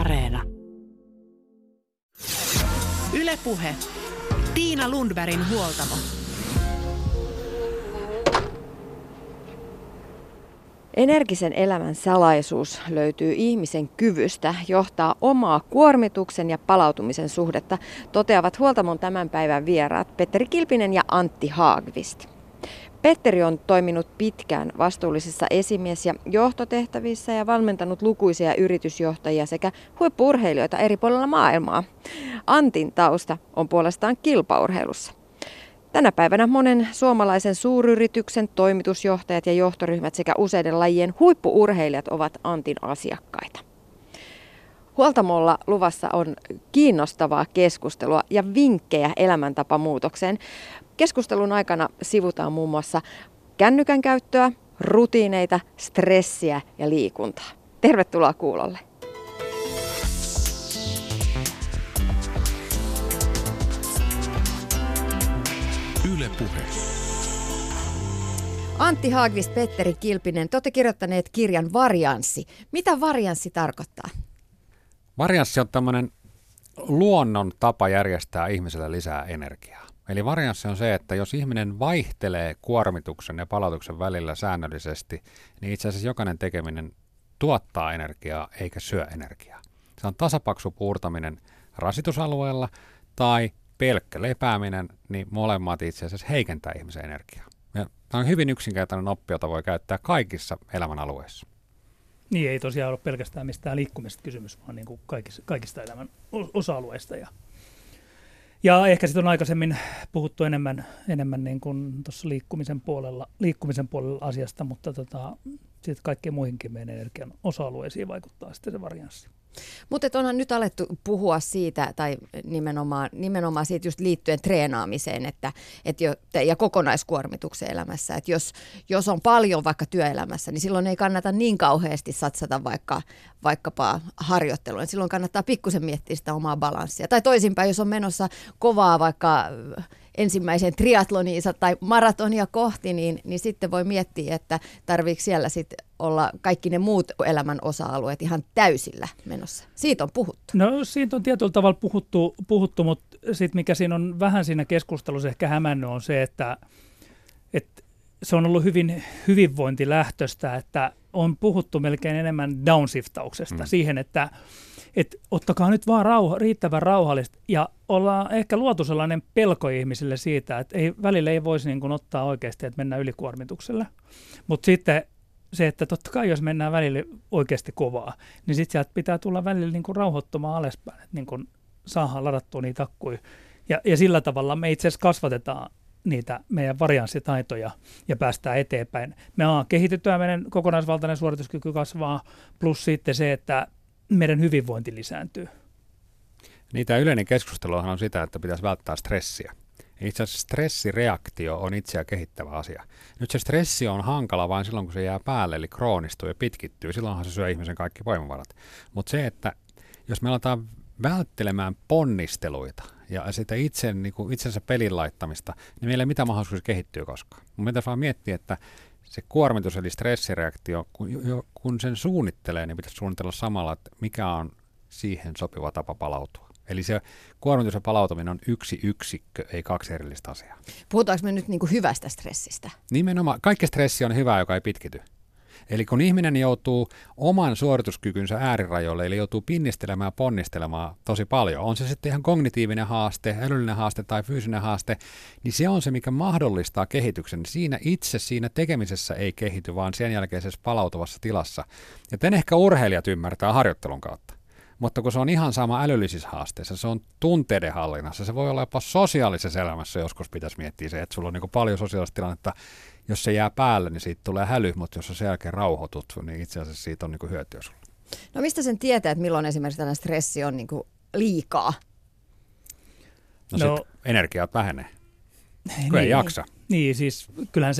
Areena. Yle puhe. Tiina Lundbergin huoltamo. Energisen elämän salaisuus löytyy ihmisen kyvystä johtaa omaa kuormituksen ja palautumisen suhdetta, toteavat huoltamon tämän päivän vieraat Petteri Kilpinen ja Antti Hagqvist. Petteri on toiminut pitkään vastuullisissa esimies- ja johtotehtävissä ja valmentanut lukuisia yritysjohtajia sekä huippu-urheilijoita eri puolilla maailmaa. Antin tausta on puolestaan kilpaurheilussa. Tänä päivänä monen suomalaisen suuryrityksen toimitusjohtajat ja johtoryhmät sekä useiden lajien huippu-urheilijat ovat Antin asiakkaita. Huoltamolla luvassa on kiinnostavaa keskustelua ja vinkkejä elämäntapamuutokseen. Keskustelun aikana sivutaan muun muassa kännykän käyttöä, rutiineita, stressiä ja liikuntaa. Tervetuloa kuulolle. Yle puhe. Antti Hagqvist, Petteri Kilpinen, te olette kirjoittaneet kirjan Varianssi. Mitä varianssi tarkoittaa? Varianssi on tämmöinen luonnon tapa järjestää ihmiselle lisää energiaa. Eli varianssi on se, että jos ihminen vaihtelee kuormituksen ja palautuksen välillä säännöllisesti, niin itse asiassa jokainen tekeminen tuottaa energiaa eikä syö energiaa. Se on tasapaksu puurtaminen rasitusalueella tai pelkkä lepääminen, niin molemmat itse asiassa heikentää ihmisen energiaa. Ja tämä on hyvin yksinkertainen oppi, jota voi käyttää kaikissa elämänalueissa. Niin, ei tosiaan ole pelkästään mistään liikkumista kysymys, vaan niin kuin kaikista elämän osa-alueista. Ja ehkä sitten on aikaisemmin puhuttu enemmän niin kuin tuossa liikkumisen puolella asiasta, mutta sitten kaikkeen muihinkin meidän energian osa-alueisiin vaikuttaa sitten se varianssi. Mutta onhan nyt alettu puhua siitä, tai nimenomaan siitä just liittyen treenaamiseen ja kokonaiskuormituksen elämässä. Että jos on paljon vaikka työelämässä, niin silloin ei kannata niin kauheasti satsata vaikkapa harjoitteluun. Silloin kannattaa pikkusen miettiä sitä omaa balanssia. Tai toisinpäin, jos on menossa kovaa vaikka ensimmäiseen triatloniin tai maratonia kohti, niin sitten voi miettiä, että tarviiko siellä sitten olla kaikki ne muut elämän osa-alueet ihan täysillä menossa. Siitä on puhuttu. No siitä on tietyllä tavalla puhuttu, mutta sitten mikä siinä on vähän siinä keskustelussa ehkä hämännyt on se, että se on ollut hyvin hyvinvointilähtöistä, että on puhuttu melkein enemmän downshiftauksesta siihen, että ottakaa nyt vaan riittävän rauhallista ja ollaan ehkä luotu sellainen pelko ihmisille siitä, että välillä ei voisi niin kuin ottaa oikeasti, että mennään ylikuormitukselle. Mutta sitten se, että totta kai jos mennään välillä oikeasti kovaa, niin sitten sieltä pitää tulla välillä niin kuin rauhoittumaan alaspäin, että niin kuin saadaan ladattua niitä akkuja. Ja sillä tavalla me itse asiassa kasvatetaan niitä meidän varianssitaitoja ja päästään eteenpäin. Me kehitytään, meidän kokonaisvaltainen suorituskyky kasvaa, plus sitten se, että meidän hyvinvointi lisääntyy. Niin, tämä yleinen keskusteluhan on sitä, että pitäisi välttää stressiä. Itse asiassa stressireaktio on itseä kehittävä asia. Nyt se stressi on hankala vain silloin, kun se jää päälle, eli kroonistuu ja pitkittyy. Silloinhan se syö ihmisen kaikki voimavarat. Mutta se, että jos me aletaan välttelemään ponnisteluita ja sitä itsensä pelin laittamista, niin meillä ei mitään mahdollisuus kehittyä koskaan. Mun pitäisi vaan miettiä, että se kuormitus eli stressireaktio, kun sen suunnittelee, niin pitäisi suunnitella samalla, että mikä on siihen sopiva tapa palautua. Eli se kuormitus ja palautuminen on yksi yksikkö, ei kaksi erillistä asiaa. Puhutaanko me nyt niin kuin hyvästä stressistä? Nimenomaan. Kaikki stressi on hyvää, joka ei pitkity. Eli kun ihminen joutuu oman suorituskykynsä äärirajoille, eli joutuu pinnistelemään ja ponnistelemaan tosi paljon, on se sitten ihan kognitiivinen haaste, älyllinen haaste tai fyysinen haaste, niin se on se, mikä mahdollistaa kehityksen. Siinä tekemisessä ei kehity, vaan sen jälkeisessä palautuvassa tilassa. Ja tämän ehkä urheilijat ymmärtää harjoittelun kautta. Mutta kun se on ihan sama älyllisissä haasteissa, se on tunteiden hallinnassa, se voi olla jopa sosiaalisessa elämässä, joskus pitäisi miettiä se, että sulla on niin kuin paljon sosiaalista tilannetta, jos se jää päälle, niin siitä tulee häly, mutta jos sä sen jälkeen rauhoitut, niin itse asiassa siitä on niin kuin hyötyä sulle. No mistä sen tietää, että milloin esimerkiksi tällainen stressi on niin kuin liikaa? No sitten energiat vähenee, kun ei jaksa. Niin, siis kyllähän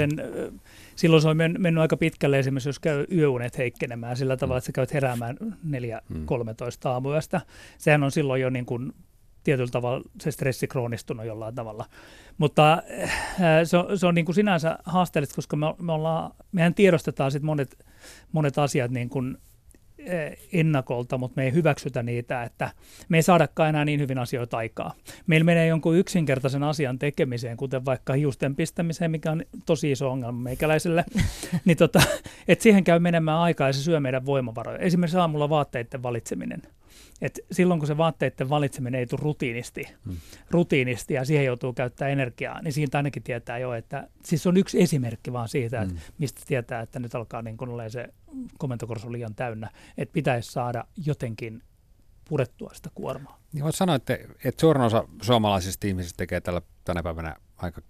silloin se on mennyt aika pitkälle esimerkiksi, jos käy yöunet heikkenemään sillä tavalla, että sä käyt heräämään 4:13 aamuyöstä. Sehän on silloin jo niin kuin tietyllä tavalla se stressi kroonistunut jollain tavalla. Mutta se on niin kuin sinänsä haasteellista, koska mehän tiedostetaan sit monet asiat niin kuin ennakolta, mutta me ei hyväksytä niitä, että me ei saadakaan enää niin hyvin asioita aikaa. Meillä menee jonkun yksinkertaisen asian tekemiseen, kuten vaikka hiusten pistämiseen, mikä on tosi iso ongelma meikäläiselle, niin että siihen käy menemään aikaa ja se syö meidän voimavaroja. Esimerkiksi aamulla vaatteiden valitseminen. Et silloin kun se vaatteiden valitseminen ei tule rutiinisti ja siihen joutuu käyttämään energiaa, niin siitä ainakin tietää jo, että siis on yksi esimerkki vaan siitä, että mistä tietää, että nyt alkaa niin kun olemaan se komentokorso liian täynnä, että pitäisi saada jotenkin purettua sitä kuormaa. Niin voit sanoa, että suurin osa suomalaisista ihmisistä tekee tänä päivänä aika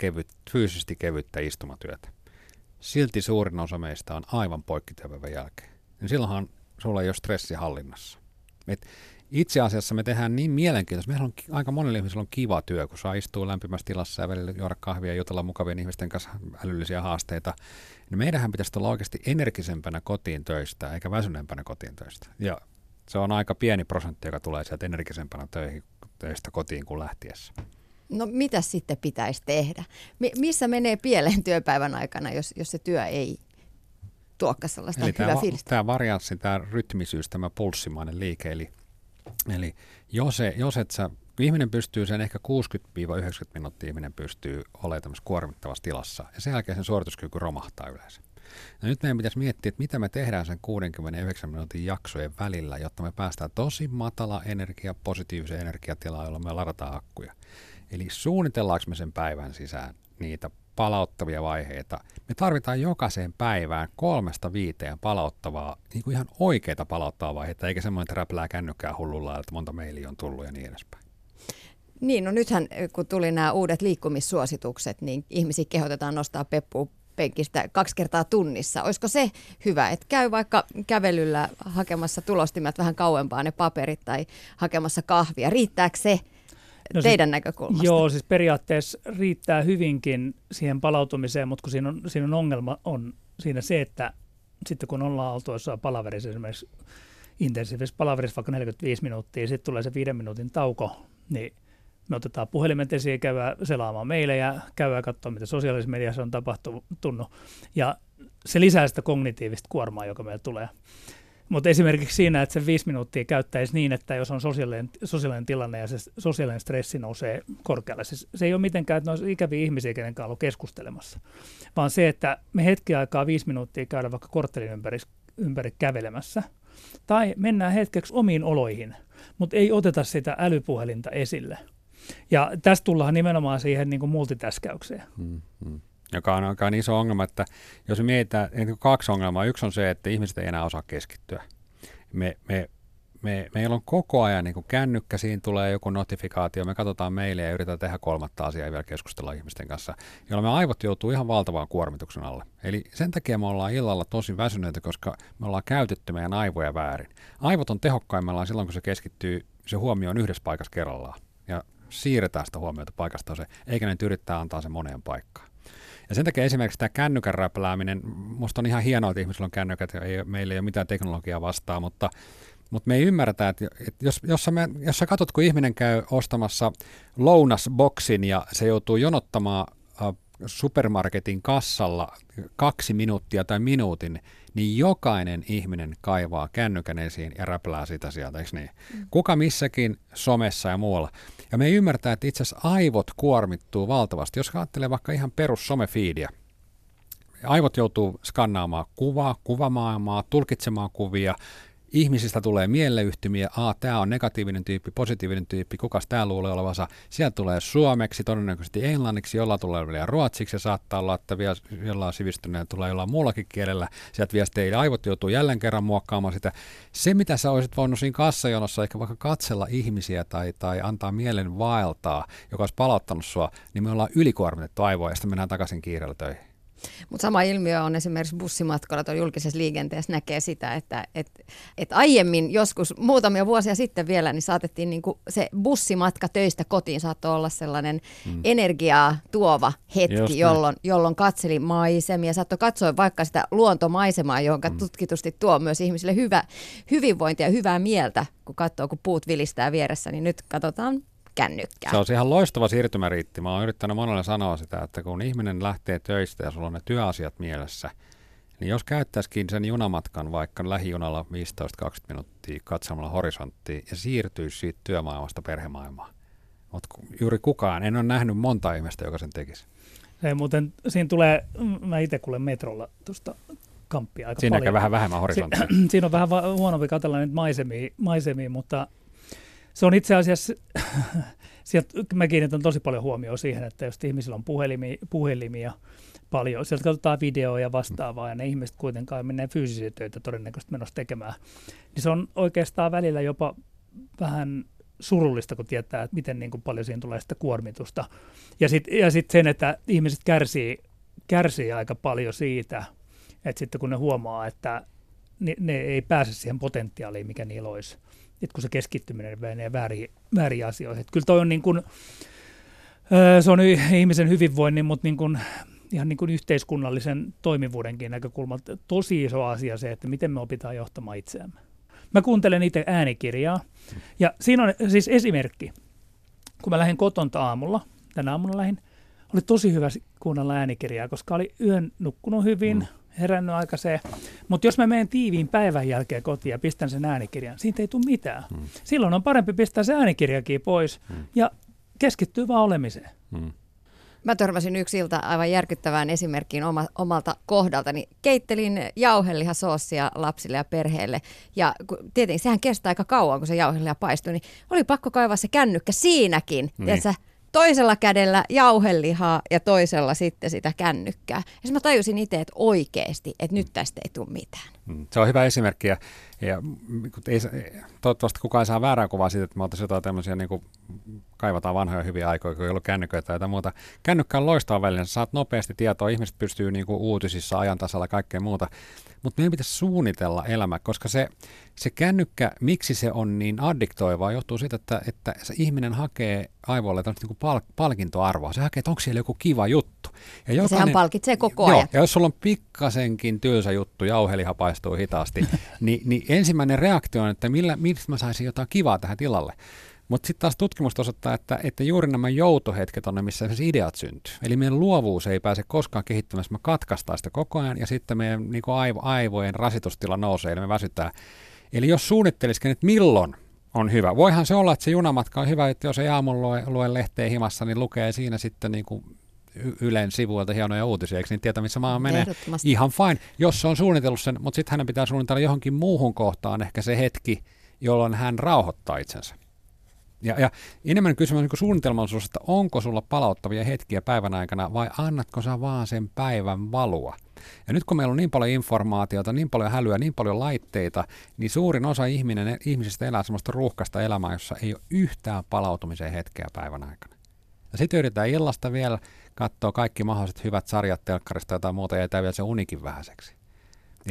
fyysisesti kevyttä istumatyötä. Silti suurin osa meistä on aivan poikkityöpäivän jälkeen. Niin silloinhan sulla ei ole stressi hallinnassa. Et itse asiassa me tehdään niin mielenkiintoista. Meillä on aika monella ihmisellä on kiva työ, kun saa istua lämpimässä tilassa ja välillä juoda kahvia ja jutella mukavien ihmisten kanssa älyllisiä haasteita. Niin meidänhän pitäisi olla oikeasti energisempänä kotiin töistä eikä väsyneempänä kotiin töistä. Ja se on aika pieni prosentti, joka tulee sieltä energisempänä töistä kotiin kuin lähtiessä. No mitä sitten pitäisi tehdä? Missä menee pieleen työpäivän aikana, jos se työ ei tuokka sellaista hyvää fiilistä? Tämä varianssi, tämä rytmisyys, tämä pulssimainen liike, eli jos et sä, ihminen pystyy sen ehkä 60-90 minuuttia ihminen pystyy olemaan tämmöisessä kuormittavassa tilassa, ja sen jälkeen sen suorituskyky romahtaa yleensä. Ja nyt meidän pitäisi miettiä, että mitä me tehdään sen 69 minuutin jaksojen välillä, jotta me päästään tosi matala energia, positiivisen energiatilaan, jolla me ladataan akkuja. Eli suunnitellaanko me sen päivän sisään niitä palauttavia vaiheita. Me tarvitaan jokaiseen päivään 3-5 palauttavaa, niin kuin ihan oikeita palauttavaa vaiheita, eikä semmoinen, että räplää kännykkää hullulla, että monta mailia on tullut ja niin edespäin. Niin, no nythän kun tuli nämä uudet liikkumissuositukset, niin ihmisiä kehotetaan nostaa peppua penkistä 2 kertaa tunnissa. Olisiko se hyvä, että käy vaikka kävelyllä hakemassa tulostimet vähän kauempaa ne paperit tai hakemassa kahvia? Riittääkö se? No teidän näkökulmasta. Joo, siis periaatteessa riittää hyvinkin siihen palautumiseen, mutta kun siinä on ongelma on siinä se, että sitten kun ollaan oltu jossain palaverissa, esimerkiksi intensiivisessä palaverissa vaikka 45 minuuttia, sitten tulee se 5 minuutin tauko, niin me otetaan puhelimet esiin, käydään selaamaan meille ja käydään katsomaan, mitä sosiaalisessa mediassa on tapahtunut. Ja se lisää sitä kognitiivista kuormaa, joka meillä tulee. Mutta esimerkiksi siinä, että sen 5 minuuttia käyttäisi niin, että jos on sosiaalinen tilanne ja se sosiaalinen stressi nousee korkealle. Siis se ei ole mitenkään, että ne olisi ikäviä ihmisiä, kenen kanssa ollut keskustelemassa, vaan se, että me hetki aikaa 5 minuuttia käydään vaikka korttelin ympäri kävelemässä tai mennään hetkeksi omiin oloihin, mutta ei oteta sitä älypuhelinta esille. Ja tästä tullaan nimenomaan siihen niin kuin multitaskäykseen. Joka on aika iso ongelma, että jos me mietitään, niin 2 ongelmaa. Yksi on se, että ihmiset ei enää osaa keskittyä. Meillä on koko ajan niin kuin kännykkä, siinä tulee joku notifikaatio, me katsotaan meille ja yritetään tehdä 3. asiaa ja vielä keskustella ihmisten kanssa, jolloin me aivot joutuu ihan valtavaan kuormituksen alle. Eli sen takia me ollaan illalla tosi väsyneitä, koska me ollaan käytetty meidän aivoja väärin. Aivot on tehokkaimmillaan silloin, kun se keskittyy, se huomio on yhdessä paikassa kerrallaan ja siirretään sitä huomiota paikasta toiseen, eikä nyt yrittää antaa se moneen paikkaan. Ja sen takia esimerkiksi tämä kännykän räplääminen, musta on ihan hienoa, että ihmisillä on kännykät ja meillä ei ole mitään teknologiaa vastaan, mutta me ei ymmärretä, että jos sä katsot, kun ihminen käy ostamassa lounasboksin ja se joutuu jonottamaan supermarketin kassalla 2 minuuttia tai minuutin, niin jokainen ihminen kaivaa kännykän esiin ja räplää sitä sieltä, eikö niin? Kuka missäkin somessa ja muualla. Ja me ei ymmärtää, että itse asiassa aivot kuormittuu valtavasti. Jos ajattelee vaikka ihan perus somefiidiä, aivot joutuu skannaamaan kuvaa, kuvamaailmaa, tulkitsemaan kuvia. Ihmisistä tulee mieleyhtymiä, tämä on negatiivinen tyyppi, positiivinen tyyppi, kukas tämä luulee olevansa. Sieltä tulee suomeksi, todennäköisesti englanniksi, jolla tulee vielä ruotsiksi ja saattaa olla, että vielä jollain sivistyneen tulee jollain muullakin kielellä. Sieltä viesteillä aivot joutuu jälleen kerran muokkaamaan sitä. Se, mitä sä olisit voinut siinä kassajonossa ehkä vaikka katsella ihmisiä tai antaa mielen vaeltaa, joka olisi palauttanut sua, niin me ollaan ylikuormitettu aivoa ja sitten mennään takaisin kiireellä töihin. Mutta sama ilmiö on esimerkiksi bussimatkoilla tuolla julkisessa liikenteessä näkee sitä, että aiemmin joskus muutamia vuosia sitten vielä, niin saatettiin niinku se bussimatka töistä kotiin saattoi olla sellainen energiaa tuova hetki, jolloin katseli maisemia, saattoi katsoa vaikka sitä luontomaisemaa, jonka tutkitusti tuo myös ihmisille hyvinvointia ja hyvää mieltä, kun katsoo, kun puut vilistää vieressä, niin nyt katsotaan kännykkää. Se on ihan loistava siirtymäriitti. Mä oon yrittänyt monelle sanoa sitä, että kun ihminen lähtee töistä ja sulla on ne työasiat mielessä, Niin jos käyttäisikin sen junamatkan vaikka lähijunalla 15-20 minuuttia katsomalla horisonttiin ja siirtyisi siitä työmaailmasta perhemaailmaan. Mutta juuri kukaan, en ole nähnyt monta ihmistä, joka sen tekisi. Ei, muuten siinä tulee, mä itse kuulen metrolla tuosta Kamppia aika siinäkin paljon. Vähän vähemmän horisonttia. Siinä on vähän huonompi katsella nyt maisemia, mutta se on itse asiassa, mä kiinnitän tosi paljon huomioon siihen, että jos ihmisillä on puhelimia paljon, sieltä katsotaan videoa ja vastaavaa, ja ne ihmiset kuitenkaan menee fyysisiä töitä todennäköisesti menossa tekemään, niin se on oikeastaan välillä jopa vähän surullista, kun tietää, että miten niin kuin paljon siinä tulee sitä kuormitusta. Ja sitten sen, että ihmiset kärsii aika paljon siitä, että sitten kun ne huomaa, että ne ei pääse siihen potentiaaliin, mikä niillä olisi, että kun se keskittyminen menee väärin asioihin. Että kyllä toi on niin kuin, se on ihmisen hyvinvoinnin, mutta niin kuin, ihan niin kuin yhteiskunnallisen toimivuudenkin näkökulmalta tosi iso asia se, että miten me opitaan johtamaan itseämme. Mä kuuntelen itse äänikirjaa, ja siinä on siis esimerkki, kun mä lähdin kotonta aamulla, tänä aamuna lähdin, oli tosi hyvä kuunnella äänikirjaa, koska oli yön nukkunut hyvin, herännyt aikaiseen, mutta jos mä menen tiiviin päivän jälkeen kotiin ja pistän sen äänikirjan, siitä ei tule mitään. Silloin on parempi pistää se äänikirjakin pois ja keskittyy vaan olemiseen. Mä törmäsin yksi ilta aivan järkyttävään esimerkkiin omalta kohdaltani. Keittelin jauhelihasoosia lapsille ja perheelle. Ja tietenkin sehän kestää aika kauan, kun se jauheliha paistui, niin oli pakko kaivaa se kännykkä siinäkin. Niin. Tiedätkö, toisella kädellä jauhelihaa ja toisella sitten sitä kännykkää. Ja mä tajusin itse, että oikeasti, että nyt tästä ei tule mitään. Se on hyvä esimerkki. Ja toivottavasti kukaan saa väärää kuvaa siitä, että me oltaisiin jotain tämmöisiä, niin kuin kaivataan vanhoja hyviä aikoja, kun ei ollut kännyköitä tai jotain muuta. Kännykkä on loistava väline, saat nopeasti tietoa, ihmiset pystyy niin kuin uutisissa, ajan tasalla, kaikkea muuta. Mutta meidän pitäisi suunnitella elämä, koska se kännykkä, miksi se on niin addiktoivaa, johtuu siitä, että se ihminen hakee aivoille tämmöistä niin kuin palkintoarvoa. Se hakee, että onko siellä joku kiva juttu. Ja jokainen, sehän palkitsee koko ajan. Joo, ja jos sulla on pikkasenkin tylsä juttu, jauheliha paistuu hitaasti, niin ensimmäinen reaktio on, että mistä mä saisin jotain kivaa tähän tilalle. Mutta sitten taas tutkimus osoittaa, että juuri nämä joutohetket on ne, missä esimerkiksi ideat syntyy. Eli meidän luovuus ei pääse koskaan kehittymään, me katkaistaan sitä koko ajan ja sitten meidän niin kuin aivojen rasitustila nousee, eli me väsytään. Eli jos suunnittelisikin, että milloin on hyvä. Voihan se olla, että se junamatka on hyvä, että jos ei aamulla lue lehteä himassa, niin lukee siinä sitten niin kuin Ylen sivuilta hienoja uutisia, eikö niin tietä, missä maa menee? Ihan fine, jos se on suunnitellut sen, mutta sitten hänen pitää suunnitella johonkin muuhun kohtaan ehkä se hetki, jolloin hän rauhoittaa itsensä. Ja enemmän kysymys on niin suunnitelmallisuus, että onko sulla palauttavia hetkiä päivän aikana vai annatko sä vaan sen päivän valua? Ja nyt kun meillä on niin paljon informaatiota, niin paljon hälyä, niin paljon laitteita, niin suurin osa ihmisistä elää sellaista ruuhkaista elämää, jossa ei ole yhtään palautumisen hetkeä päivän aikana. Ja sitten yritetään illasta vielä katsoa kaikki mahdolliset hyvät sarjat telkkarista tai muuta, ja jätään vielä se unikin vähäiseksi.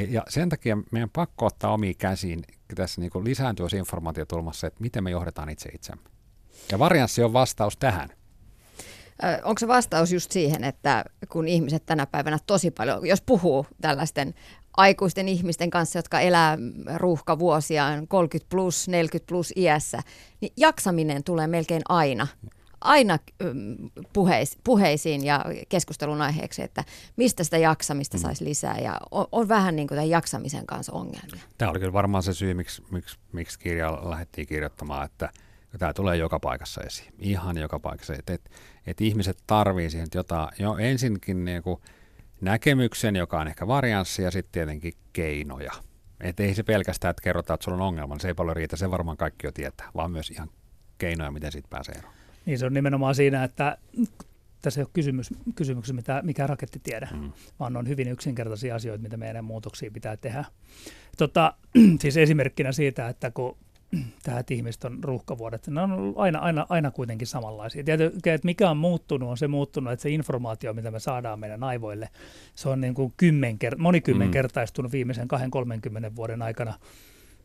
Ja sen takia meidän pakko ottaa omiin käsiin tässä niin kuin lisääntyvässä informaatiotulmassa, että miten me johdetaan itse itsemme. Ja varianssi on vastaus tähän. Onko se vastaus just siihen, että kun ihmiset tänä päivänä tosi paljon, jos puhuu tällaisten aikuisten ihmisten kanssa, jotka elää ruuhkavuosiaan 30+, 40+ iässä, niin jaksaminen tulee melkein aina puheisiin ja keskustelun aiheeksi, että mistä sitä jaksamista saisi lisää, ja on vähän niin kuin tämän jaksamisen kanssa ongelmia. Tämä oli kyllä varmaan se syy, miksi kirjaa lähdettiin kirjoittamaan, että tämä tulee joka paikassa esiin, ihan joka paikassa, että ihmiset tarvii siihen jotain, jo ensinkin niin kuin näkemyksen, joka on ehkä varianssi, ja sitten tietenkin keinoja. Että ei se pelkästään, että kerrotaan, että sulla on ongelma, niin se ei paljon riitä, se varmaan kaikki jo tietää, vaan myös ihan keinoja, miten siitä pääsee eroon. Niin se on nimenomaan siinä, että tässä ei ole kysymyksiä, mikä raketti tiedä, vaan on hyvin yksinkertaisia asioita, mitä meidän muutoksia pitää tehdä. Siis esimerkkinä siitä, että kun tähän ihmiset on ruuhkavuodet, ne on aina kuitenkin samanlaisia. Tietysti, että mikä on muuttunut, on se muuttunut, että se informaatio, mitä me saadaan meidän aivoille, se on niin kuin monikymmenkertaistunut viimeisen 20-30 vuoden aikana.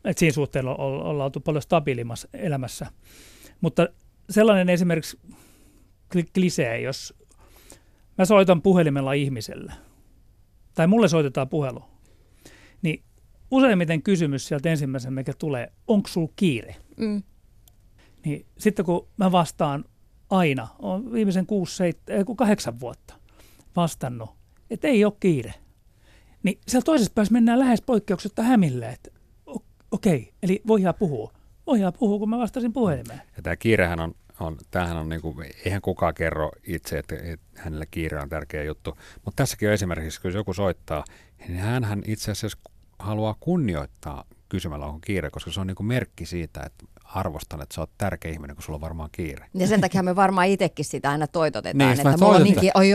Et siinä suhteella ollaan oltu paljon stabiilimmassa elämässä. Mutta sellainen esimerkiksi klisee, jos mä soitan puhelimella ihmiselle, tai mulle soitetaan puhelu, niin useimmiten kysymys sieltä ensimmäisenä, mikä tulee, onko sulla kiire? Niin sitten kun mä vastaan aina, on viimeisen 8 vuotta vastannut, että ei ole kiire. Niin siellä toisessa päässä mennään lähes poikkeuksetta hämille, että okei, eli voidaan puhua, kun mä vastasin puhelimeen. Ja tämä kiirehän on niin kuin, eihän kukaan kerro itse, että hänellä kiire on tärkeä juttu. Mutta tässäkin on esimerkiksi, kun joku soittaa, niin hänhän itse asiassa haluaa kunnioittaa kysymällä, onko kiire, koska se on niin kuin merkki siitä, että arvostan, että sä oot tärkeä ihminen, kun sulla on varmaan kiire. Ja sen takia me varmaan itsekin sitä aina toitotetaan, niin, että mulla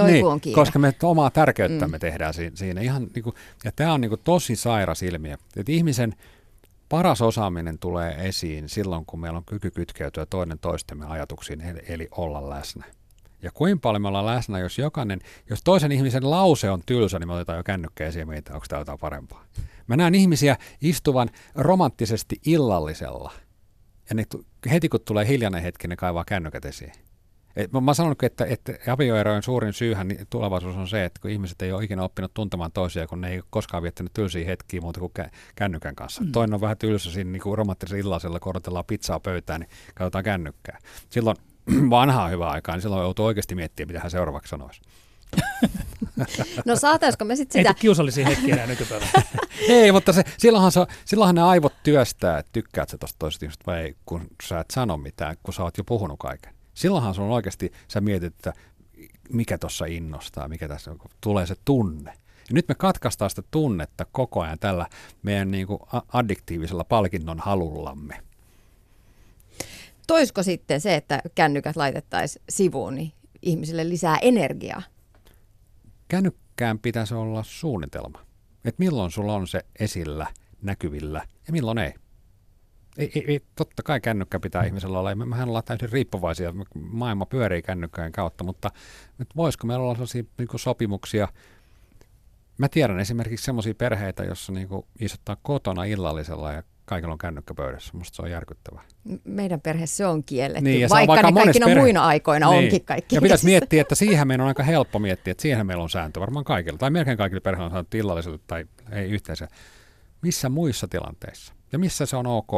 on on kiire. Koska me omaa tärkeyttämme tehdään siinä. Ihan niin kuin, ja tämä on niin kuin tosi sairas ilmiö, että ihmisen paras osaaminen tulee esiin silloin, kun meillä on kyky kytkeytyä toinen toistemme ajatuksiin, eli olla läsnä. Ja kuinka paljon me ollaan läsnä, jos toisen ihmisen lause on tylsä, niin me otetaan jo kännykkä esiin, että onko tämä jotain parempaa. Mä näen ihmisiä istuvan romanttisesti illallisella. Ja ne, heti kun tulee hiljainen hetki, ne kaivaa kännykät esiin. Mä oon sanonutkin, että avioerojen suurin syyhän niin tulevaisuus on se, että kun ihmiset ei ole ikinä oppinut tuntemaan toisiaan, kun ne ei koskaan viettänyt tylsiä hetkiä muuta kuin kännykän kanssa. Toinen on vähän tylsä siinä niin romanttisen illasella, kun odotellaan pizzaa pöytään, niin katsotaan kännykkää. Silloin vanhaa hyvää aikaa, niin silloin joutuu oikeasti miettimään, mitä hän seuraavaksi sanoisi. No saataisiko me sitten sitä? Ei kiusallisia hetkiä enää nykypäivänä. Ei, mutta silloinhan ne aivot työstää, että tykkäät sä tosta toisesta ihmisestä vai ei, kun sä et sano mitään, kun sä oot jo puhunut kaiken. Silloinhan sun oikeasti, sä mietit, että mikä tuossa innostaa, mikä tässä tulee se tunne. Ja nyt me katkaistaan sitä tunnetta koko ajan tällä meidän niin kuin addiktiivisella palkinnon halullamme. Toisko sitten se, että kännykät laitettaisiin sivuun, niin ihmisille lisää energiaa? Kännykkään pitäisi olla suunnitelma, että milloin sulla on se esillä, näkyvillä ja milloin ei. Ei, totta kai kännykkä pitää ihmisellä olla. Mehän ollaan täysin riippuvaisia. Maailma pyörii kännykkään kautta, mutta voisiko meillä olla sellaisia niin kuin sopimuksia? Mä tiedän esimerkiksi sellaisia perheitä, joissa niin kuin istuttaa kotona illallisella ja kaikilla on kännykkäpöydässä. Musta se on järkyttävää. Meidän perheessä se on kielletty, niin, vaikka ne kaikki muina aikoina niin. Onkin kaikki. Ja pitäisi miettiä, että siihen meidän on aika helppo miettiä, että siihen meillä on sääntö varmaan kaikilla. Tai melkein kaikilla perheillä on saanut illallisella tai ei yhteensä. Missä muissa tilanteissa? Ja missä se on ok?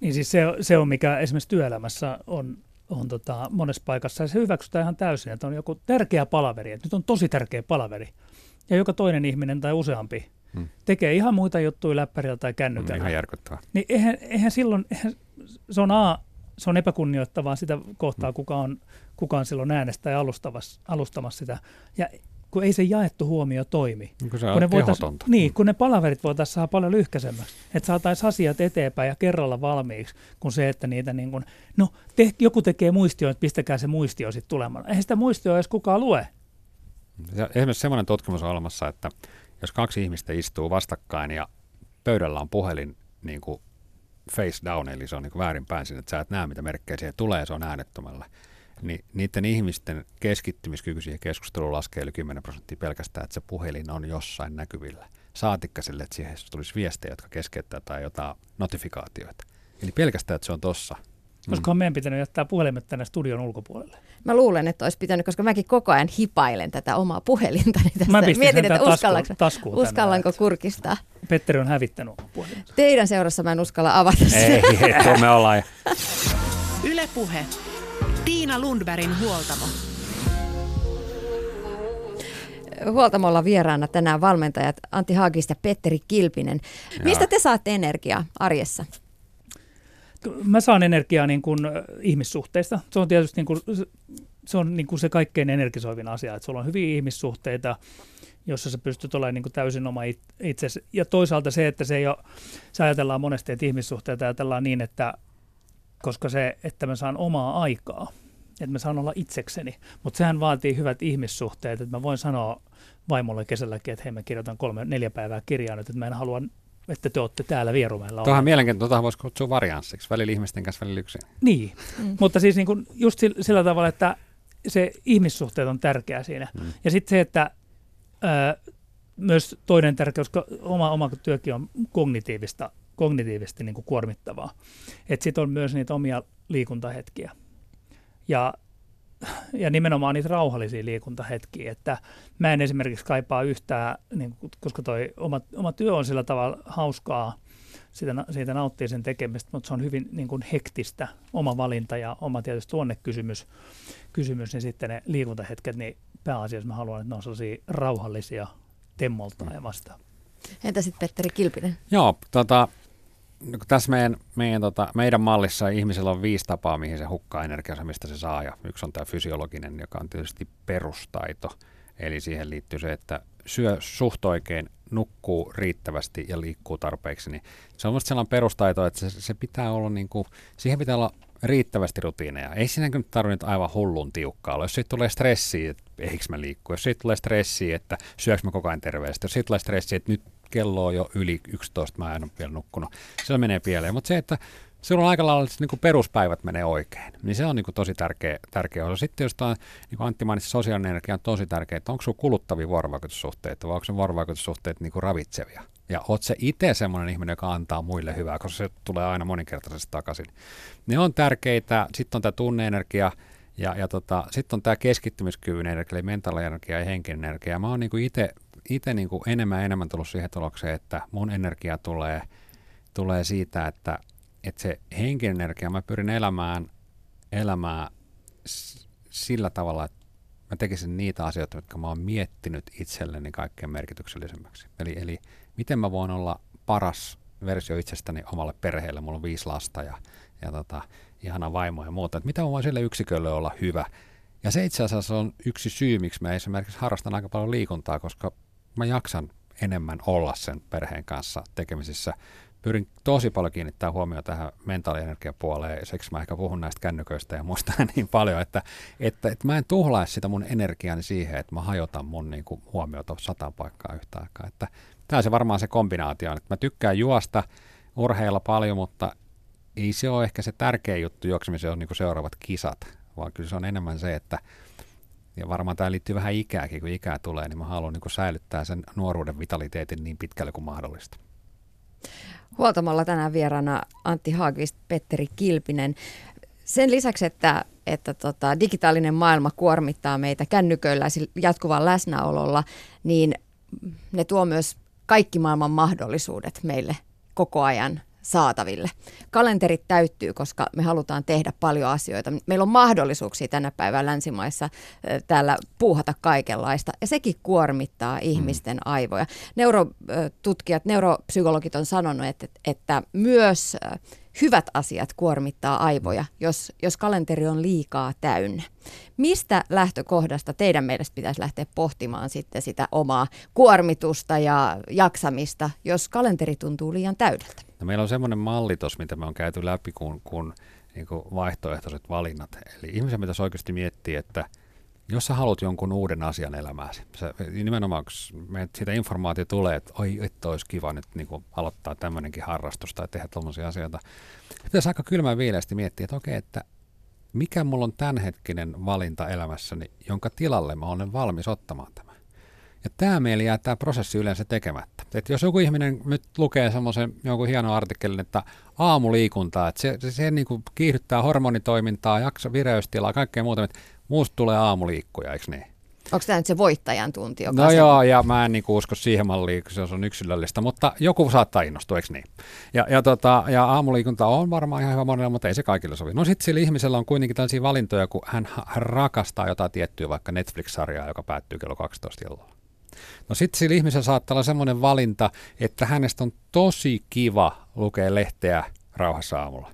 Niin siis se on, mikä esimerkiksi työelämässä on monessa paikassa, ja se hyväksytään ihan täysin, että on joku tärkeä palaveri, että nyt on tosi tärkeä palaveri, ja joka toinen ihminen tai useampi tekee ihan muita juttuja läppärillä tai kännykällä. Ihan järkyttävää. Niin eihän silloin, se on se on epäkunnioittavaa sitä kohtaa, kuka on silloin äänestäjä alustamassa sitä, ja kun ei se jaettu huomio toimi. Kun ne palaverit voitaisiin saada paljon lyhkäisemmäksi, että saataisiin asiat eteenpäin ja kerralla valmiiksi, kun se, että niitä niin kuin, joku tekee muistioon, että pistäkää se muistio sitten tulemaan. Eihän sitä muistioa edes kukaan lue. Ja esimerkiksi semmoinen tutkimus on olemassa, että jos kaksi ihmistä istuu vastakkain ja pöydällä on puhelin niin kuin face down, eli se on niin kuin väärinpäin sinne, että sä et näe mitä merkkejä siihen tulee, se on äänettömällä. Niin niiden ihmisten keskittymiskyky siihen keskusteluun laskee yli 10% pelkästään, että se puhelin on jossain näkyvillä. Saatikka sille, että siihen tulisi viestejä, jotka keskeyttää tai jotain notifikaatioita. Eli pelkästään, että se on tossa. Olisikohan meidän pitänyt jättää puhelimet tänne studion ulkopuolelle? Mä luulen, että olisi pitänyt, koska mäkin koko ajan hipailen tätä omaa puhelintani tässä. Mä mietin, että uskallanko kurkistaa. Petteri on hävittänyt oman puhelinsa. Teidän seurassa mä en uskalla avata sitä. Ei, me ollaan. Yle Puhe. Tiina Lundbergin huoltamo. Huoltamolla vieraana tänään valmentajat Antti Hagqvist ja Petteri Kilpinen. Mistä te saatte energiaa arjessa? Mä saan energiaa niin kuin ihmissuhteista. Se on tietysti niin kuin se kaikkein energisoivin asia, että sulla on hyviä ihmissuhteita, jossa sä pystyt olemaan niin kuin täysin oma itsesi. Ja toisaalta se, että se ajatellaan monesti, että ihmissuhteita ajatellaan niin, että koska se, että mä saan omaa aikaa, että mä saan olla itsekseni. Mutta sehän vaatii hyvät ihmissuhteet, että mä voin sanoa vaimolle kesälläkin, että hei, mä kirjoitan 3-4 päivää kirjaa nyt, että mä en halua, että te ootte täällä Vierumäellä. Tuohan mielenkiintoista, tuohan voisi kutsua varianssiksi, välillä ihmisten kanssa, välillä yksin. Niin, mutta siis niin kun just sillä tavalla, että se ihmissuhteet on tärkeää siinä. Ja sitten se, että myös toinen tärkeys, koska oma työkin on kognitiivisesti niin kuin kuormittavaa. Että sitten on myös niitä omia liikuntahetkiä. Ja nimenomaan niitä rauhallisia liikuntahetkiä. Että mä en esimerkiksi kaipaa yhtään, niin kuin, koska toi oma työ on sillä tavalla hauskaa, siitä nauttii sen tekemistä, mutta se on hyvin niin kuin hektistä. Oma valinta ja oma tietysti tuonnekysymys, niin sitten ne liikuntahetket, niin pääasiassa mä haluan, että ne on sellaisia rauhallisia temmoltaan ja vastaan. Entä sitten Petteri Kilpinen? Joo, tässä meidän mallissa ihmisellä on 5 tapaa, mihin se hukkaa energiansa, mistä se saa. Ja yksi on tämä fysiologinen, joka on tietysti perustaito. Eli siihen liittyy se, että syö suht oikein, nukkuu riittävästi ja liikkuu tarpeeksi. Niin se on musta sellainen perustaito, että se pitää olla niinku, siihen pitää olla riittävästi rutiineja. Ei siinäkin tarvitse aivan hullun tiukkaa olla. Jos siitä tulee stressiä, että eikö mä liikkuu. Jos siitä tulee stressiä, että syöks mä koko ajan terveellisesti. Jos siitä tulee stressiä, että nyt kello on jo yli 11, mä en ole vielä nukkunut. Se menee pieleen. Mutta se, että silloin aika lailla että niinku peruspäivät menee oikein, niin se on niinku tosi tärkeä osa. Sitten jos tämä, niin kuin Antti mainitsi, sosiaalinen energia on tosi tärkeä, että onko sinulla kuluttavia vuorovaikutussuhteita vai onko sinun vuorovaikutussuhteet niinku ravitsevia? Ja oletko se itse semmoinen ihminen, joka antaa muille hyvää, koska se tulee aina moninkertaisesti takaisin. Ne on tärkeitä. Sitten on tämä tunneenergia ja sitten on tämä keskittymiskyvyn energia, eli mentaalienergia ja henkinen energia. Mä oon niinku itse niinku enemmän tullut siihen tulokseen, että mun energia tulee siitä, että se henkinen energia, mä pyrin elämään sillä tavalla, että mä tekisin niitä asioita, jotka mä oon miettinyt itselleni kaikkein merkityksellisemmäksi. Eli miten mä voin olla paras versio itsestäni omalle perheelle, mulla on 5 lasta ja ihana vaimo ja muuta, että mitä mä voin sille yksikölle olla hyvä. Ja se itse asiassa on yksi syy, miksi mä esimerkiksi harrastan aika paljon liikuntaa, koska mä jaksan enemmän olla sen perheen kanssa tekemisissä. Pyrin tosi paljon kiinnittää huomioon tähän mentaalienergiapuoleen, siksi mä ehkä puhun näistä kännyköistä ja muista niin paljon, että mä en tuhlaa sitä mun energiaani siihen, että mä hajotan mun niinku huomiota 100 paikkaa yhtä aikaa. Että tää on se varmaan se kombinaatio, että mä tykkään juosta, urheilla paljon, mutta ei se ole ehkä se tärkeä juttu juoksemiseen on niinku seuraavat kisat, vaan kyllä se on enemmän se, että ja varmaan tämä liittyy vähän ikääkin, kun ikää tulee, niin mä haluan niinku säilyttää sen nuoruuden vitaliteetin niin pitkälle kuin mahdollista. Huoltamolla tänään vieraana Antti Hagqvist, Petteri Kilpinen. Sen lisäksi, että digitaalinen maailma kuormittaa meitä kännyköillä jatkuvan läsnäololla, niin ne tuo myös kaikki maailman mahdollisuudet meille koko ajan saataville. Kalenterit täyttyy, koska me halutaan tehdä paljon asioita. Meillä on mahdollisuuksia tänä päivänä länsimaissa täällä puuhata kaikenlaista, ja sekin kuormittaa ihmisten aivoja. Neuropsykologit on sanonut, että myös hyvät asiat kuormittaa aivoja, jos kalenteri on liikaa täynnä. Mistä lähtökohdasta teidän mielestä pitäisi lähteä pohtimaan sitten sitä omaa kuormitusta ja jaksamista, jos kalenteri tuntuu liian täydeltä? No, meillä on semmoinen malli tuossa, mitä me on käyty läpi, kun niin kuin vaihtoehtoiset valinnat. Eli ihmisen pitäisi oikeasti miettiä, että jos sä haluat jonkun uuden asian elämääsi, nimenomaan kun siitä informaatio tulee, että oi, että olisi kiva nyt niin kuin aloittaa tämmöinenkin harrastus tai tehdä tuollaisia asioita. Pitäisi aika kylmän viileästi miettiä, että okei, että mikä mulla on tämänhetkinen valinta elämässäni, jonka tilalle mä olen valmis ottamaan tämän. Ja tämä meillä jää tämä prosessi yleensä tekemättä. Et jos joku ihminen nyt lukee semmoisen jonkun hienon artikkelin, että aamuliikuntaa, että se niinku kiihdyttää hormonitoimintaa, vireystilaa, kaikkea muuta, että muusta tulee aamuliikkuja, eikö niin? Onko tämä nyt se voittajan tunti? No joo, ja mä en niinku usko siihen malliin, kun se on yksilöllistä, mutta joku saattaa innostua, eikö niin? Ja aamuliikunta on varmaan ihan hyvä monella, mutta ei se kaikille sovi. No sitten sillä ihmisellä on kuitenkin tällaisia valintoja, kun hän rakastaa jotain tiettyä vaikka Netflix-sarjaa, joka päättyy kello 12 illalla. No sitten sillä ihmisellä saattaa olla semmoinen valinta, että hänestä on tosi kiva lukea lehteä rauhassa aamulla.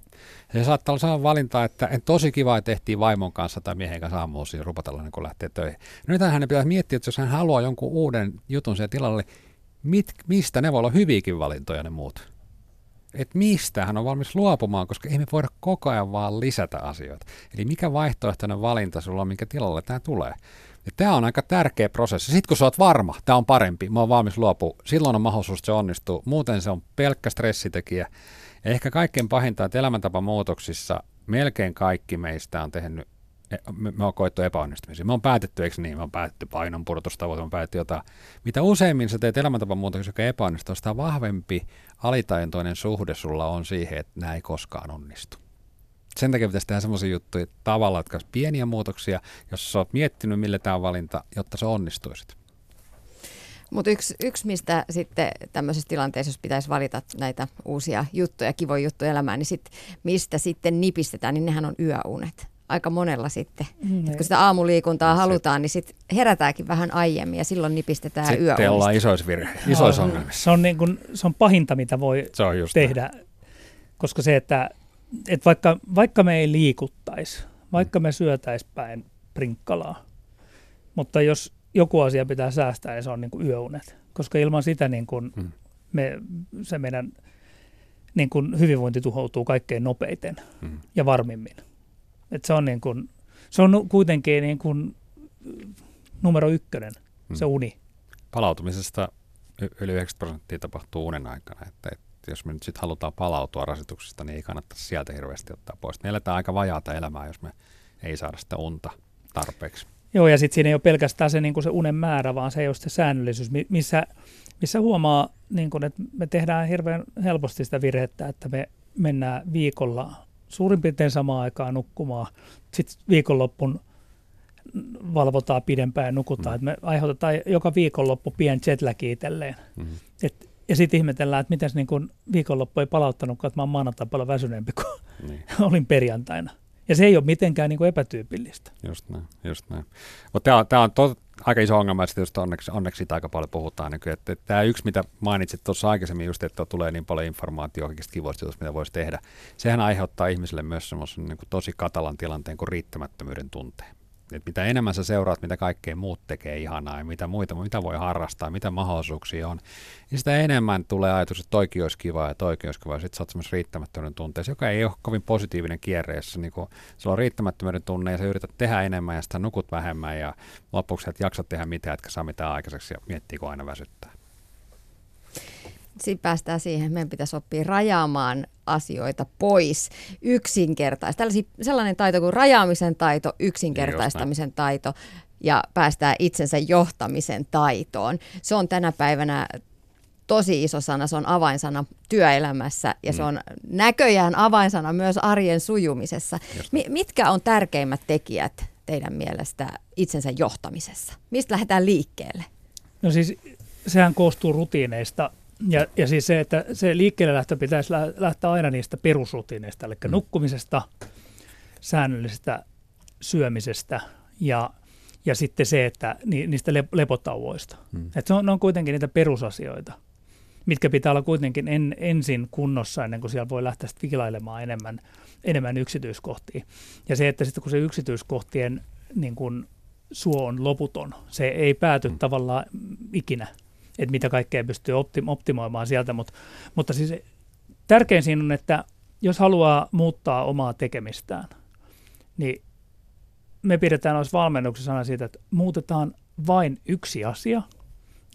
Se saattaa olla sellainen valinta, että en tosi kiva tehtiin vaimon kanssa tai miehen kanssa aamuun siinä rupatella, kun lähtee töihin. No nyt hänen pitää miettiä, että jos hän haluaa jonkun uuden jutun siihen tilalle, mistä ne voi olla hyviäkin valintoja ne muut. Että mistä hän on valmis luopumaan, koska ei me voida koko ajan vaan lisätä asioita. Eli mikä vaihtoehtoinen valinta sulla on, minkä tilalle tämä tulee. Ja tämä on aika tärkeä prosessi. Sitten kun sä oot varma, tämä on parempi, mä oon valmis luopua, silloin on mahdollisuus, että se onnistuu. Muuten se on pelkkä stressitekijä. Ja ehkä kaikkein pahinta, että elämäntapamuutoksissa melkein kaikki meistä on tehnyt, me on koettu epäonnistumisia. Me on päätetty, eikö niin, me on päätetty painonpudotustavoite, me on päätetty jotain. Mitä useimmin sä teet elämäntapamuutoksia, joka epäonnistuu, sitä vahvempi alitaintoinen suhde sulla on siihen, että nämä ei koskaan onnistu. Sen takia pitäisi tehdä semmoisia juttuja tavalla, jotka on pieniä muutoksia, jos sä oot miettinyt, millä tämä on valinta, jotta sä onnistuisit. Mutta yksi, mistä sitten tämmöisessä tilanteessa, jos pitäisi valita näitä uusia juttuja, kivoja juttuja elämään, niin mistä sitten nipistetään, niin nehän on yöunet. aika monella sitten. Mm-hmm. Kun sitä aamuliikuntaa halutaan, niin sitten herätäänkin vähän aiemmin ja silloin nipistetään sitten yöunista. Sitten ollaan isoissa ongelmissa. Se on pahinta, mitä voi tehdä, koska se, että vaikka me ei liikuttaisi, vaikka me syötäisi päin prinkkalaa, mutta jos joku asia pitää säästää, niin se on niin kuin yöunet, koska ilman sitä niin kuin se meidän niin kuin hyvinvointi tuhoutuu kaikkein nopeiten ja varmimmin. Et se on niin kuin, se on kuitenkin niin kuin numero 1, se uni. Palautumisesta yli 90% tapahtuu unen aikana, että jos me nyt sit halutaan palautua rasituksista, niin ei kannattaisi sieltä hirveästi ottaa pois. Me eletään aika vajaata elämää, jos me ei saada sitä unta tarpeeksi. Joo, ja sitten siinä ei ole pelkästään se, niin kuin se unen määrä, vaan se ei ole se säännöllisyys, missä huomaa, niin kuin, että me tehdään hirveän helposti sitä virhettä, että me mennään viikolla suurin piirtein samaan aikaan nukkumaan. Sitten viikonloppun valvotaan pidempään ja nukutaan. Mm. Me aiheutetaan joka viikonloppu pien jetlagia itselleen. Ja sitten ihmetellään, että miten niin viikonloppu ei palauttanutkaan, että mä oon maanantain paljon väsyneempi kuin olin perjantaina. Ja se ei ole mitenkään niin kuin epätyypillistä. Just näin. Tämä on aika iso ongelma, että onneksi siitä aika paljon puhutaan. Että tämä yksi, mitä mainitsit tuossa aikaisemmin, just, että tulee niin paljon informaatiota kaikista kivoista, mitä voisi tehdä. Sehän aiheuttaa ihmisille myös semmoisen niin kuin tosi katalan tilanteen kuin riittämättömyyden tunteen. Et mitä enemmän sä seuraat, mitä kaikkea muut tekee ihanaa ja mitä muita, mitä voi harrastaa, mitä mahdollisuuksia on, niin sitä enemmän tulee ajatus, että toikin olisi kivaa ja toikin olisi kivaa. Sitten sä oot semmoisen riittämättömyyden tunteessa, joka ei ole kovin positiivinen kierre, jossa niinku, sulla on riittämättömyyden tunne ja sä yrität tehdä enemmän ja sitä nukut vähemmän ja lopuksi et jaksa tehdä mitään, etkä saa mitään aikaiseksi ja miettii, kun aina väsyttää. Siinä päästään siihen, meidän pitäisi oppia rajaamaan asioita pois, yksinkertaista. Sellainen taito kuin rajaamisen taito, yksinkertaistamisen taito ja päästään itsensä johtamisen taitoon. Se on tänä päivänä tosi iso sana, se on avainsana työelämässä ja se on näköjään avainsana myös arjen sujumisessa. Mitkä on tärkeimmät tekijät teidän mielestä itsensä johtamisessa? Mistä lähdetään liikkeelle? No siis sehän koostuu rutiineista. Ja siis se, että se liikkeelle lähtö pitäisi lähteä aina niistä perusrutiineista, eli nukkumisesta, säännöllisestä syömisestä ja sitten se, että niistä lepotauoista. Että ne on kuitenkin niitä perusasioita, mitkä pitää olla kuitenkin ensin kunnossa, ennen kuin siellä voi lähteä sitten vilailemaan enemmän yksityiskohtia. Ja se, että sitten kun se yksityiskohtien niin kun suo on loputon, se ei pääty tavallaan ikinä. Että mitä kaikkea pystyy optimoimaan sieltä, mutta siis tärkein siinä on, että jos haluaa muuttaa omaa tekemistään, niin me pidetään noissa valmennuksissa aina siitä, että muutetaan vain yksi asia,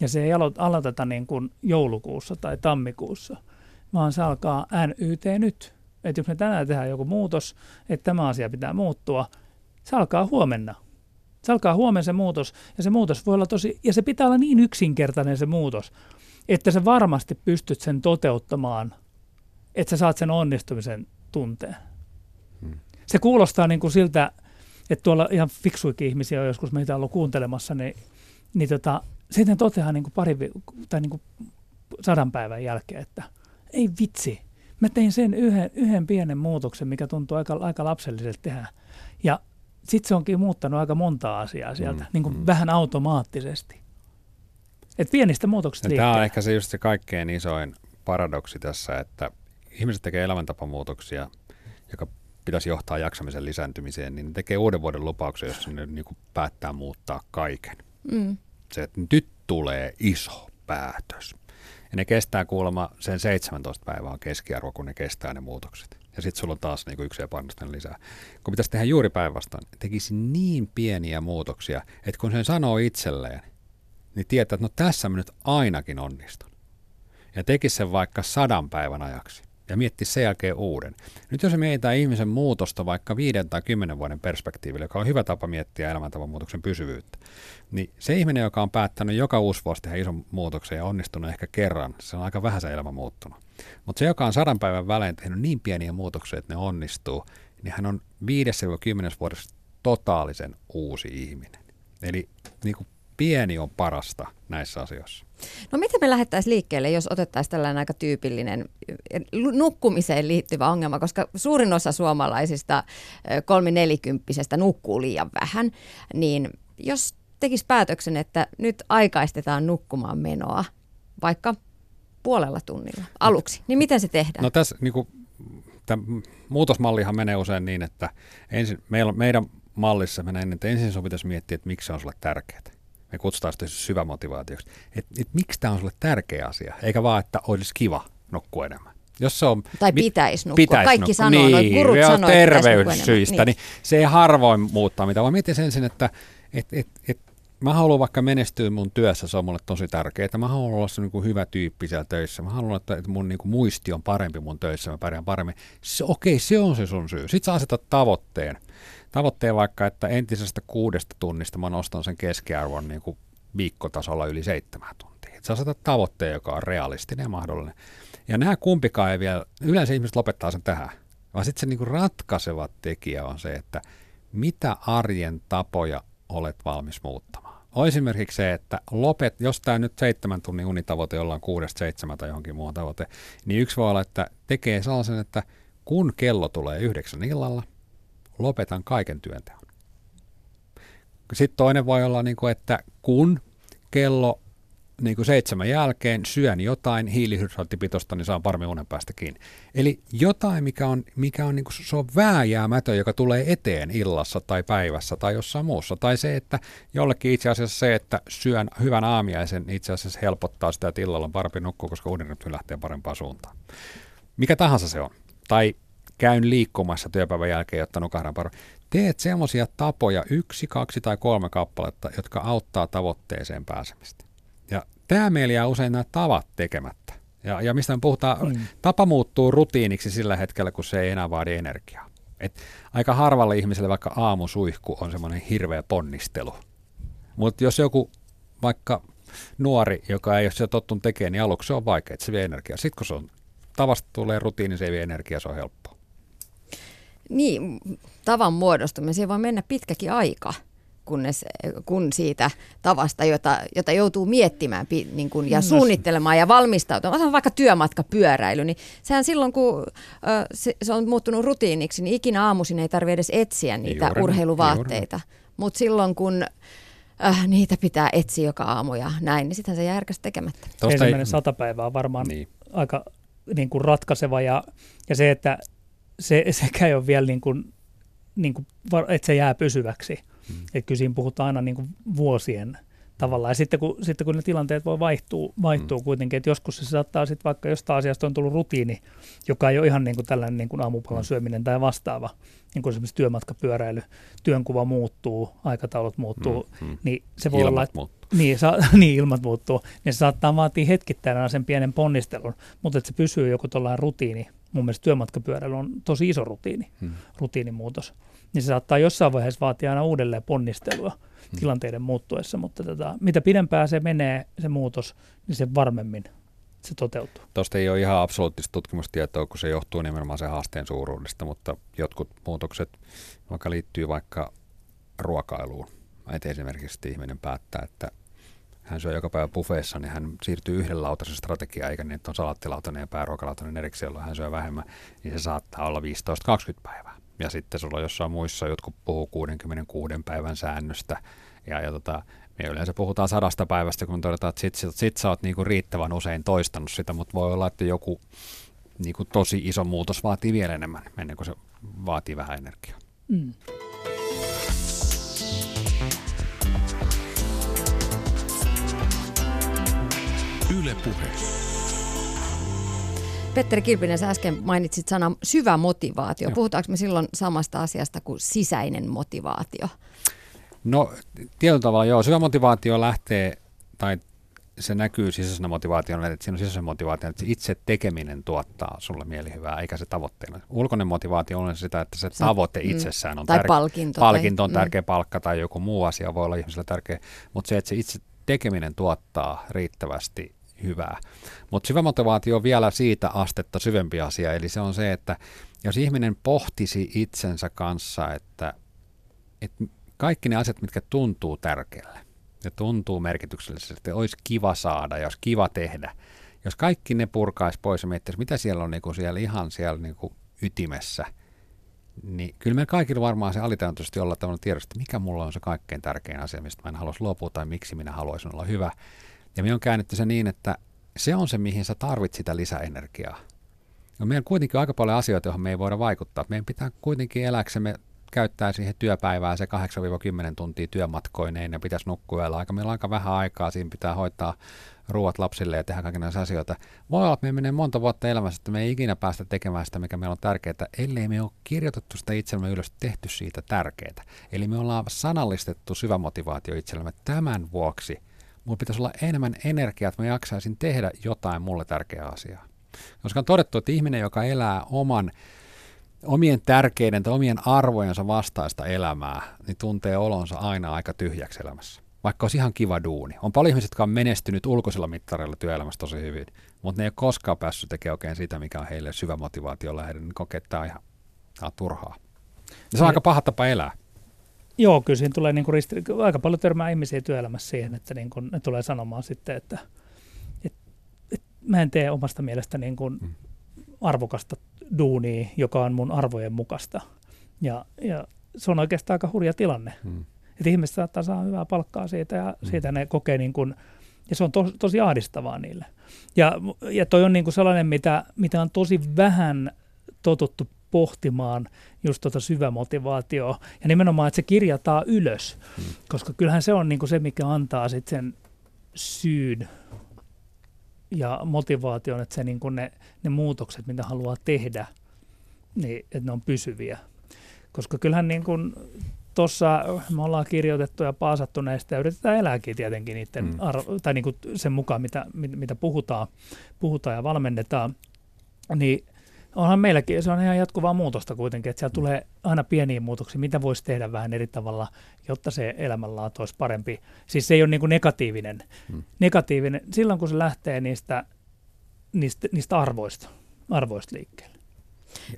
ja se ei aloiteta niin kuin joulukuussa tai tammikuussa, vaan se alkaa NYT nyt. Että jos me tänään tehdään joku muutos, että tämä asia pitää muuttua, se alkaa huomenna. Se alkaa huomenna se muutos, ja se muutos voi olla ja se pitää olla niin yksinkertainen se muutos, että sä varmasti pystyt sen toteuttamaan, että sä saat sen onnistumisen tunteen. Se kuulostaa niin kuin siltä, että tuolla ihan fiksuikin ihmisiä on joskus meitä ollut kuuntelemassa, niin sitten toteaa niin kuin niin kuin 100 päivän jälkeen, että ei vitsi, mä tein sen yhden pienen muutoksen, mikä tuntuu aika lapselliselta tehdä, ja sitten se onkin muuttanut aika montaa asiaa sieltä, niin kuin vähän automaattisesti. Et pienistä muutoksista liikkeelle. Tämä on ehkä se just se kaikkein isoin paradoksi tässä, että ihmiset tekee elämäntapamuutoksia, joka pitäisi johtaa jaksamisen lisääntymiseen, niin ne tekee uuden vuoden lupauksen, jossa ne niin kuin päättää muuttaa kaiken. Se, että nyt tulee iso päätös. Ja ne kestää kuulemma sen 17 päivää on keskiarvo, kun ne kestää ne muutokset. Ja sitten sulla on taas niinku yksi epäonnistunut lisää. Kun pitäisi tehdä juuri päinvastoin, tekisi niin pieniä muutoksia, että kun sen sanoo itselleen, niin tietää, että no tässä mä nyt ainakin onnistun. Ja tekisi sen vaikka 100 päivän ajaksi ja miettisi sen jälkeen uuden. Nyt jos mietitään ihmisen muutosta vaikka 5 tai 10 vuoden perspektiivillä, joka on hyvä tapa miettiä elämäntavan muutoksen pysyvyyttä, niin se ihminen, joka on päättänyt joka uusi vuosi tehdä ison muutoksen ja onnistunut ehkä kerran, se on aika vähän se elämä muuttunut. Mutta se, joka on 100 päivän välein tehnyt niin pieniä muutoksia, että ne onnistuu, niin hän on 5-10 vuodessa totaalisen uusi ihminen. Eli niin kuin pieni on parasta näissä asioissa. No miten me lähdettäisiin liikkeelle, jos otettaisiin tällainen aika tyypillinen nukkumiseen liittyvä ongelma, koska suurin osa suomalaisista 3-4-kymppisestä nukkuu liian vähän, niin jos tekisi päätöksen, että nyt aikaistetaan nukkumaan menoa vaikka puolella tunnilla aluksi, niin miten se tehdään? No tässä niin kuin, tämä muutosmallihan menee usein niin, että ensin, meidän mallissa menee niin, että ensin sinun pitäisi miettiä, että miksi se on sulle tärkeää. Me kutsutaan sitä syvämotivaatioksi. Että miksi tämä on sulle tärkeä asia, eikä vaan, että olisi kiva nukkua enemmän. Jos se on, tai pitäisi nukkua. Kaikki sanoo, noin gurut sanoo, että terveyssyistä, niin se ei harvoin muuttaa mitään. Vaan mietin ensin, että mä haluan vaikka menestyä mun työssä, se on mulle tosi tärkeää. Mä haluan olla se niin hyvä tyyppi siellä töissä. Mä haluan, että mun niin muisti on parempi mun töissä, mä pärjään paremmin. Okei, se on se sun syy. Sitten sä asetat tavoitteen. Tavoitteen vaikka, että entisestä 6 tunnista mä nostan sen keskiarvon niin viikkotasolla yli 7 tuntia. Sä asetat tavoitteen, joka on realistinen ja mahdollinen. Ja nämä kumpikaan ei vielä, yleensä ihmiset lopettaa sen tähän. Vaan sitten se niin ratkaiseva tekijä on se, että mitä arjen tapoja olet valmis muuttamaan. On esimerkiksi se, että jos tämä nyt 7 tunnin unitavoite, jollain 6-7 tai johonkin muuhun tavoite, niin yksi voi olla, että tekee sellaisen, että kun kello tulee 21:00, lopetan kaiken työnteon. Sitten toinen voi olla, että kun kello 7 jälkeen syön jotain hiilihydraattipitoista, niin saan paremmin unen päästä kiinni. Eli jotain, mikä on niin kuin, se on vääjäämätön, joka tulee eteen illassa tai päivässä tai jossain muussa. Tai se, että jollekin itse asiassa se, että syön hyvän aamiaisen, itse asiassa helpottaa sitä, että illalla on parempi nukkua, koska unirytmi lähtee parempaan suuntaan. Mikä tahansa se on. Tai käyn liikkumassa työpäivän jälkeen, jotta nukahdan paremmin. Teet semmoisia tapoja 1, 2 tai 3 kappaletta, jotka auttaa tavoitteeseen pääsemistä. Ja tämä meillä jää usein nämä tavat tekemättä. Ja mistä me puhutaan, tapa muuttuu rutiiniksi sillä hetkellä, kun se ei enää vaadi energiaa. Et aika harvalle ihmiselle vaikka aamusuihku on semmoinen hirveä ponnistelu. Mutta jos joku vaikka nuori, joka ei ole sitä tottunut tekemään, niin aluksi se on vaikea, että se vie energiaa. Sitten kun se on tavasta tulee rutiini, se ei vie energiaa, se on helppoa. Niin, tavan muodostumiseen voi mennä pitkäkin aika. Kun siitä tavasta, jota joutuu miettimään niin kun, ja suunnittelemaan ja valmistautumaan, vaikka työmatkapyöräily, niin sehän silloin, kun se on muuttunut rutiiniksi, niin ikinä aamuisin ei tarvitse edes etsiä niitä urheiluvaatteita. Mutta silloin, kun niitä pitää etsiä joka aamu ja näin, niin sitähän se jää herkästi tekemättä. Ensimmäinen 100 päivää on varmaan aika niin kuin ratkaiseva ja se, että sekään ei ole vielä, että se jää pysyväksi. Että kyllä siinä puhutaan aina niin kuin vuosien tavalla. Ja sitten kun ne tilanteet voi vaihtua kuitenkin, että joskus se saattaa sitten vaikka jostain asiasta on tullut rutiini, joka ei ole ihan niin kuin tällainen niin kuin aamupalan syöminen tai vastaava. Niin kuin esimerkiksi työmatkapyöräily, työnkuva muuttuu, aikataulut muuttuu, niin se voi olla, että ilmat muuttuu. Niin se saattaa vaatia hetkittäin aina sen pienen ponnistelun, mutta että se pysyy joku tuollainen rutiini. Mun mielestä työmatkapyöräily on tosi iso rutiinimuutos. Niin se saattaa jossain vaiheessa vaatia aina uudelleen ponnistelua tilanteiden muuttuessa, mutta mitä pidempään se menee, se muutos, niin se varmemmin se toteutuu. Tuosta ei ole ihan absoluuttista tutkimustietoa, kun se johtuu nimenomaan sen haasteen suuruudesta, mutta jotkut muutokset, vaikka liittyy vaikka ruokailuun, että esimerkiksi ihminen päättää, että hän syö joka päivä buffeissa, niin hän siirtyy yhden lautasen strategiaan, eikä niin, että on salattilautainen ja pääruokalautainen erikseen, jolloin hän syö vähemmän, niin se saattaa olla 15-20 päivää. Ja sitten sulla on jossain muissa, jotkut puhuu 66 päivän säännöstä. Me yleensä puhutaan 100 päivästä, kun todetaan, että sit sä oot niinku riittävän usein toistanut sitä, mutta voi olla, että joku niinku tosi iso muutos vaatii vielä enemmän, ennen kuin se vaatii vähän energiaa. Mm. Yle Puhe. Petteri Kilpinen, sä äsken mainitsit sanan syvä motivaatio. Puhutaanko me silloin samasta asiasta kuin sisäinen motivaatio? No tietyllä tavalla joo. Syvä motivaatio lähtee, tai se näkyy sisäisenä motivaationa, että siinä on sisäisen motivaatio, että itse tekeminen tuottaa sulle mielihyvää, eikä se tavoitteena. Ulkoinen motivaatio on sitä, että se tavoite itsessään on tärkeä. Tai palkinto on tärkeä, palkka tai joku muu asia voi olla ihmisellä tärkeä, mutta se, että se itse tekeminen tuottaa riittävästi hyvää. Mutta syvä motivaatio on vielä siitä astetta syvempi asia, eli se on se, että jos ihminen pohtisi itsensä kanssa, että kaikki ne asiat, mitkä tuntuu tärkeälle, ja tuntuu merkitykselliseltä, olisi kiva saada ja olisi kiva tehdä. Jos kaikki ne purkaisi pois ja miettisi, mitä siellä on niinku siellä ihan siellä niinku ytimessä, niin kyllä meillä kaikilla varmaan se alitajuntaisesti jollain tavalla tiedossa, mikä mulla on se kaikkein tärkein asia, mistä mä en haluaisi luopua tai miksi minä haluaisin olla hyvä. Ja me on käännetty se niin, että se on se, mihin sä tarvitset sitä lisäenergiaa. Ja meillä on kuitenkin aika paljon asioita, joihin me ei voida vaikuttaa. Meidän pitää kuitenkin elääksemme käyttää siihen työpäivää se 8-10 tuntia työmatkoineen ja pitäisi nukkua yöllä aika. Meillä on aika vähän aikaa, siinä pitää hoitaa ruuat lapsille ja tehdä kaikenlaisia asioita. Voi olla, että me menee monta vuotta elämässä, että me ei ikinä päästä tekemään sitä, mikä meillä on tärkeää, ellei me ole kirjoitettu sitä itsellemme ylös, tehty siitä tärkeää. Eli me ollaan sanallistettu syvä motivaatio itsellemme tämän vuoksi. Mulla pitäisi olla enemmän energiaa, että mä jaksaisin tehdä jotain mulle tärkeää asiaa. Koska on todettu, että ihminen, joka elää omien tärkeiden tai omien arvojensa vastaista elämää, niin tuntee olonsa aina aika tyhjäksi elämässä. Vaikka olisi ihan kiva duuni. On paljon ihmisiä, jotka on menestynyt ulkoisilla mittareilla työelämässä tosi hyvin, mutta ne ei ole koskaan päässyt tekemään oikein sitä, mikä on heille syvä motivaatio lähdetty, niin kokee, että tämä on ihan turhaa. Ja se on aika paha tapa elää. Joo, kyllä siinä tulee aika paljon törmää ihmisiä työelämässä siihen, että niin kun ne tulee sanomaan sitten, että mä en tee omasta mielestä niin kun arvokasta duunia, joka on mun arvojen mukaista. Ja se on oikeastaan aika hurja tilanne. Että ihmiset saattaa saada hyvää palkkaa siitä ja siitä ne kokee, niin kun, ja se on tosi ahdistavaa niille. Ja toi on niin kun sellainen, mitä on tosi vähän totuttu pohtimaan just tuota syvämotivaatiota ja nimenomaan, että se kirjataan ylös, koska kyllähän se on niinku se, mikä antaa sitten sen syyn ja motivaation, että se niinku ne muutokset, mitä haluaa tehdä, niin että ne on pysyviä. Koska kyllähän niinku tuossa me ollaan kirjoitettu ja paasattu näistä ja yritetään elääkin tietenkin niiden tai niinku sen mukaan, mitä puhutaan ja valmennetaan, niin onhan meilläkin, se on ihan jatkuvaa muutosta kuitenkin, että siellä tulee aina pieniä muutoksia, mitä voisi tehdä vähän eri tavalla, jotta se elämänlaatu olisi parempi. Siis se ei ole niin kuin negatiivinen. Silloin kun se lähtee niistä arvoista liikkeelle.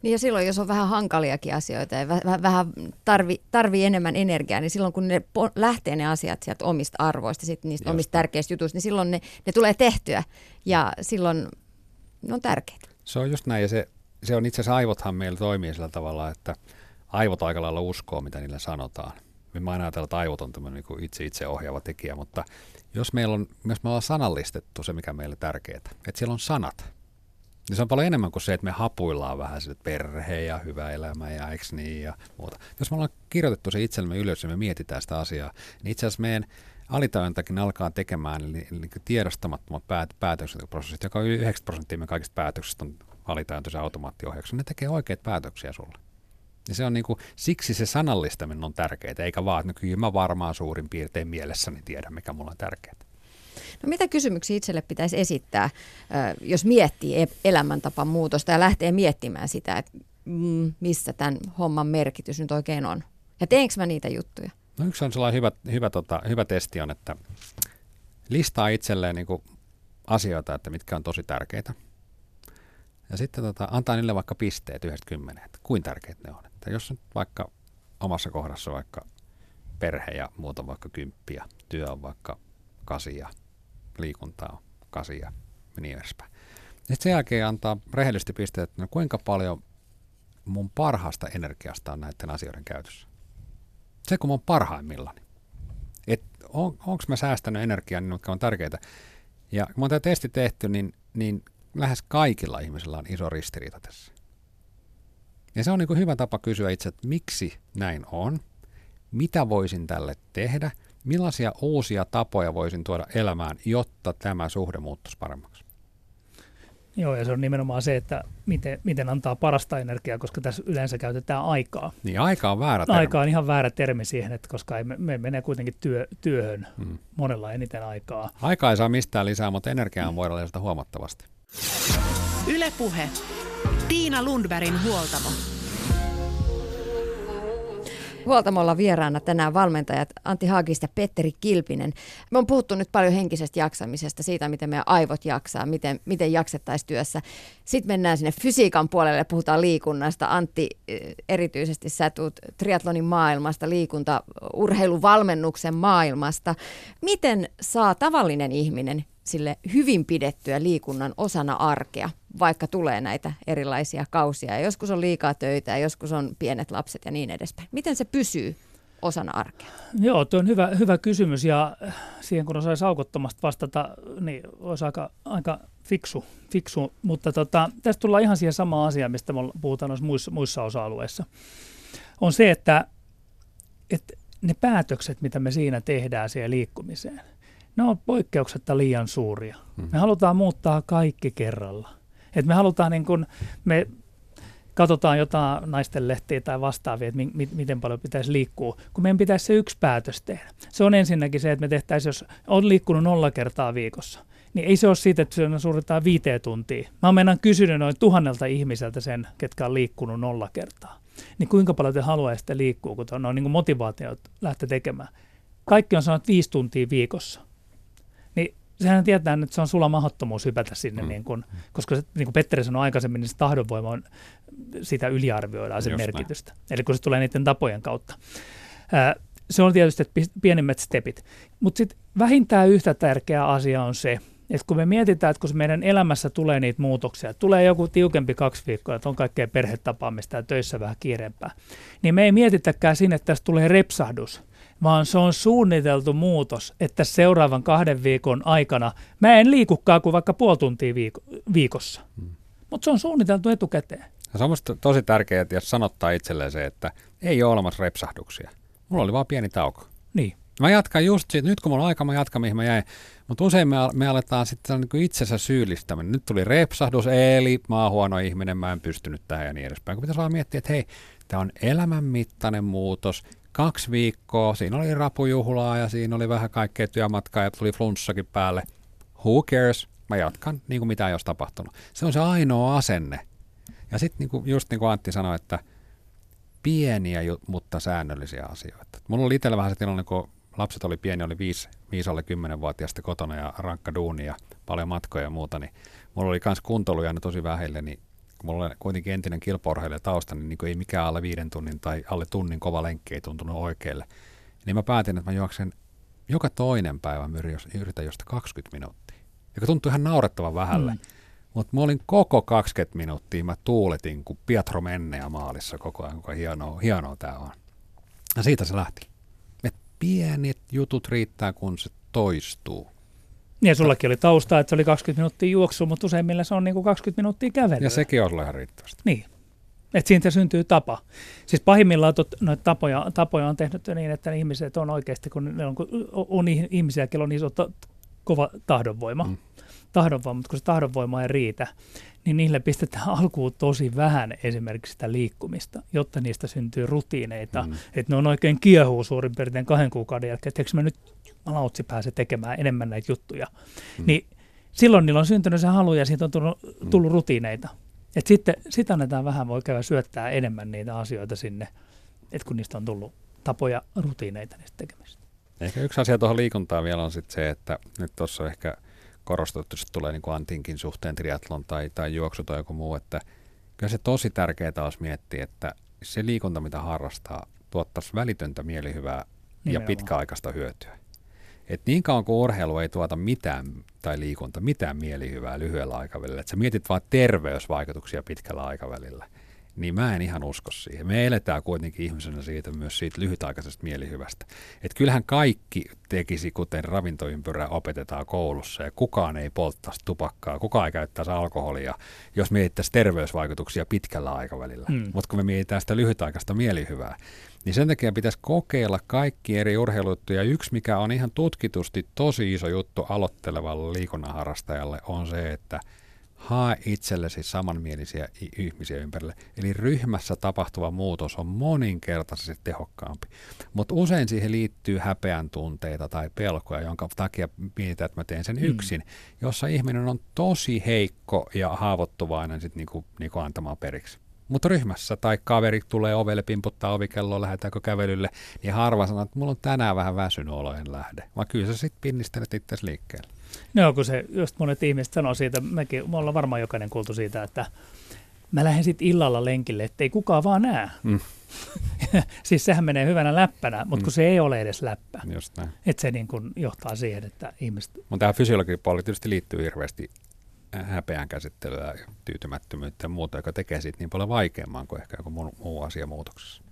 Niin ja silloin, jos on vähän hankaliakin asioita ja vähän tarvii enemmän energiaa, niin silloin kun ne lähtee ne asiat sieltä omista arvoista, sitten niistä omista tärkeistä jutuista, niin silloin ne tulee tehtyä ja silloin ne on tärkeitä. Se on just näin ja se on itse asiassa aivothan meillä toimii sillä tavalla, että aivot aika lailla uskoo, mitä niillä sanotaan. Me aina ajatellaan, että aivot on tämmöinen niin itse ohjaava tekijä, mutta jos me ollaan sanallistettu se, mikä meille tärkeää, että siellä on sanat, niin se on paljon enemmän kuin se, että me hapuillaan vähän sille, että perhe ja hyvä elämä ja eiks niin ja muuta. Jos me ollaan kirjoitettu se itsellemme ylös ja me mietitään sitä asiaa, niin itse asiassa meidän alitajuntakin alkaa tekemään eli tiedostamattomat päätöksentekoprosessit, joka on yli 90% meidän kaikista päätöksistä on alitajuntaisen automaattiohjauksen. Ne tekee oikeat päätöksiä sulle. Ja se on niinku, siksi se sanallistaminen on tärkeää, eikä vaan, että kyllä mä varmaan suurin piirtein mielessäni tiedän, mikä mulla on tärkeää. No mitä kysymyksiä itselle pitäisi esittää, jos miettii elämäntapan muutosta ja lähtee miettimään sitä, että missä tämän homman merkitys nyt oikein on? Ja teenkö mä niitä juttuja? No yksi on sellainen hyvä testi on, että listaa itselleen niinku asioita, että mitkä on tosi tärkeitä. Ja sitten antaa niille vaikka pisteet 1–10, että kuinka tärkeitä ne on. Että jos nyt vaikka omassa kohdassa vaikka perhe ja muuta vaikka 10, työ on vaikka 8, liikuntaa on 8 ja niin edespäin. Ja sen jälkeen antaa rehellisesti pisteet, että no kuinka paljon mun parhaasta energiasta on näiden asioiden käytössä. Se, kun mä oon parhaimmillani. Onko mä säästänyt energiaa, niin jotka on tärkeitä. Ja kun mä oon tämä testi tehty, niin lähes kaikilla ihmisillä on iso ristiriita tässä. Ja se on niin hyvä tapa kysyä itse, että miksi näin on, mitä voisin tälle tehdä, millaisia uusia tapoja voisin tuoda elämään, jotta tämä suhde muuttuisi paremmaksi. Joo, ja se on nimenomaan se, että miten antaa parasta energiaa, koska tässä yleensä käytetään aikaa. Niin, aika on väärä termi. Aika on ihan väärä termi siihen, että koska me menee kuitenkin työhön monella eniten aikaa. Aikaa ei saa mistään lisää, mutta energiaa voidaan lisätä huomattavasti. Yle Puhe. Tiina Lundbergin huoltamo. Huoltamolla vieraana tänään valmentajat Antti Hagqvist ja Petteri Kilpinen. Me on puhuttu nyt paljon henkisestä jaksamisesta, siitä miten meidän aivot jaksaa, miten jaksettaisiin työssä. Sitten mennään sinne fysiikan puolelle ja puhutaan liikunnasta. Antti, erityisesti sä tuut triathlonin maailmasta, urheiluvalmennuksen maailmasta. Miten saa tavallinen ihminen sille hyvin pidettyä liikunnan osana arkea, vaikka tulee näitä erilaisia kausia? Ja joskus on liikaa töitä ja joskus on pienet lapset ja niin edespäin. Miten se pysyy osana arkea? Joo, tuo on hyvä kysymys, ja siihen kun osaisi aukottomasti vastata, niin olisi aika fiksu. Mutta tästä tullaan ihan siihen samaan asiaan, mistä me puhutaan muissa osa-alueissa. On se, että ne päätökset, mitä me siinä tehdään siihen liikkumiseen, ne on poikkeuksetta liian suuria. Me halutaan muuttaa kaikki kerralla. Et me halutaan, niin kun me katsotaan jotain naistenlehtiä tai vastaavia, että miten paljon pitäisi liikkua, kun meidän pitäisi se yksi päätös tehdä. Se on ensinnäkin se, että me tehtäisiin, jos on liikkunut 0 kertaa viikossa, niin ei se ole siitä, että se suoritetaan 5 tuntia. Mä oon mennään kysynyt noin 1000 ihmiseltä sen, ketkä on liikkunut 0 kertaa. Niin kuinka paljon te haluaisitte liikkua, kun on niin motivaatiot lähteä tekemään. Kaikki on sanonut 5 tuntia viikossa. Niin sehän tietää, että se on sulla mahdottomuus hypätä sinne, niin kun, koska se, niin kuin Petteri sanoi aikaisemmin, niin se tahdonvoima on, sitä yliarvioidaan sen merkitystä. Näin. Eli kun se tulee niiden tapojen kautta. Se on tietysti pienimmät stepit. Mutta sitten vähintään yhtä tärkeä asia on se, että kun me mietitään, että kun meidän elämässä tulee niitä muutoksia, tulee joku tiukempi 2 viikkoa, että on kaikkea perhetapaamista ja töissä vähän kiireempää, niin me ei mietitäkään siinä, että tässä tulee repsahdus, vaan se on suunniteltu muutos, että seuraavan 2 viikon aikana mä en liikukaan kuin vaikka 0,5 tuntia viikossa. Mutta se on suunniteltu etukäteen. Ja se on musta tosi tärkeää, että jos sanottaa itselleen se, että ei ole olemassa repsahduksia. Mulla oli vaan pieni tauko. Niin. Mä jatkan just siitä, nyt kun mulla on aika, mä jatkan mihin mä jäin. Mutta usein me aletaan sitten niin itsensä syyllistäminen. Nyt tuli repsahdus, eli mä oon huono ihminen, mä en pystynyt tähän ja niin edespäin. Kun pitäisi vaan miettiä, että hei, tämä on elämänmittainen muutos. 2 viikkoa, siinä oli rapujuhlaa ja siinä oli vähän kaikkea työmatkaa ja tuli flunssakin päälle. Who cares? Mä jatkan, niin kuin mitään ei olisi tapahtunut. Se on se ainoa asenne. Ja sitten just niin kuin Antti sanoi, että pieniä, mutta säännöllisiä asioita. Mulla oli itsellä vähän se tilanne, kun lapset oli pieni, oli 5 alle 10-vuotiaista kotona ja rankka duuni ja paljon matkoja ja muuta, niin mulla oli myös kuntoilu jäänyt tosi vähille, niin mulla oli kuitenkin entinen kilpaurheilija tausta, niin ei mikään alle 5 tunnin tai alle tunnin kova lenkki ei tuntunut oikealle. Niin mä päätin, että mä juoksen joka toinen päivä, mä yritän josta 20 minuuttia, joka tuntui ihan naurettavan vähälle. Mutta mä olin koko 20 minuuttia, mä tuuletin kuin Pietro Mennea maalissa koko ajan, kuinka hienoa tää on. Ja siitä se lähti. Et pienet jutut riittää, kun se toistuu. Niin, sullakin oli tausta, että se oli 20 minuuttia juoksua, mutta useimmilla se on niinku 20 minuuttia kävelyä. Ja sekin on ihan riittävästi. Niin. Että siitä syntyy tapa. Siis pahimmillaan noita tapoja on tehnyt niin, että ihmiset on oikeasti, kun ne on ihmisiä, kello on iso kova tahdonvoima. Tahdonvoima, mutta kun se tahdonvoima ei riitä, niin niille pistetään alkuun tosi vähän esimerkiksi sitä liikkumista, jotta niistä syntyy rutiineita. Että ne on oikein kiehuu suurin piirtein 2 kuukauden jälkeen, että eikö mä nyt malautsi pääse tekemään enemmän näitä juttuja. Niin silloin niillä on syntynyt se halu ja siitä on tullut rutiineita. Että sitten sitä annetaan vähän, voi käydä syöttää enemmän niitä asioita sinne, että kun niistä on tullut tapoja, rutiineita niistä tekemistä. Ehkä yksi asia tuohon liikuntaan vielä on sitten se, että nyt tuossa ehkä korostettu, että tulee niin kuin Antinkin suhteen triathlon tai juoksu tai joku muu, että kyllä se tosi tärkeää olisi miettiä, että se liikunta, mitä harrastaa, tuottaisi välitöntä mielihyvää ja pitkäaikaista hyötyä. Et niin kauan kuin urheilu ei tuota mitään tai liikunta mitään mielihyvää lyhyellä aikavälillä, että sä mietit vaan terveysvaikutuksia pitkällä aikavälillä, niin mä en ihan usko siihen. Me eletään kuitenkin ihmisenä siitä myös siitä lyhytaikaisesta mielihyvästä. Että kyllähän kaikki tekisi, kuten ravintoympyrää opetetaan koulussa ja kukaan ei polttaisi tupakkaa, kukaan ei käyttäisi alkoholia, jos mietittäisiin terveysvaikutuksia pitkällä aikavälillä. Mutta kun me mietitään sitä lyhytaikaista mielihyvää, niin sen takia pitäisi kokeilla kaikki eri urheilujuttuja. Yksi, mikä on ihan tutkitusti tosi iso juttu aloittelevalle liikunnanharrastajalle, on se, että hae itsellesi samanmielisiä ihmisiä ympärille. Eli ryhmässä tapahtuva muutos on moninkertaisesti tehokkaampi. Mutta usein siihen liittyy häpeän tunteita tai pelkoja, jonka takia mietitään, että mä teen sen yksin, jossa ihminen on tosi heikko ja haavoittuvainen sit niinku antamaan periksi. mutta ryhmässä tai kaveri tulee ovelle, pimputtaa ovikelloa, lähdetäänkö kävelylle, niin harva sanoo, että mulla on tänään vähän väsynyt olo, en lähde. Vaan kyllä sä sitten pinnistelet itseäsi liikkeelle. No kun se, just monet ihmiset sanoo siitä, me ollaan varmaan jokainen kuultu siitä, että mä lähden sitten illalla lenkille, ettei kukaan vaan näe. Mm. Siis sehän menee hyvänä läppänä, mutta kun se ei ole edes läppä. Just näin. Että se niin kun johtaa siihen, että ihmiset... Mutta tähän fysiologipuoli tietysti liittyy hirveästi häpeän käsittelyä ja tyytymättömyyttä ja muuta, joka tekee siitä niin paljon vaikeamman kuin ehkä joku muu asia muutoksessa.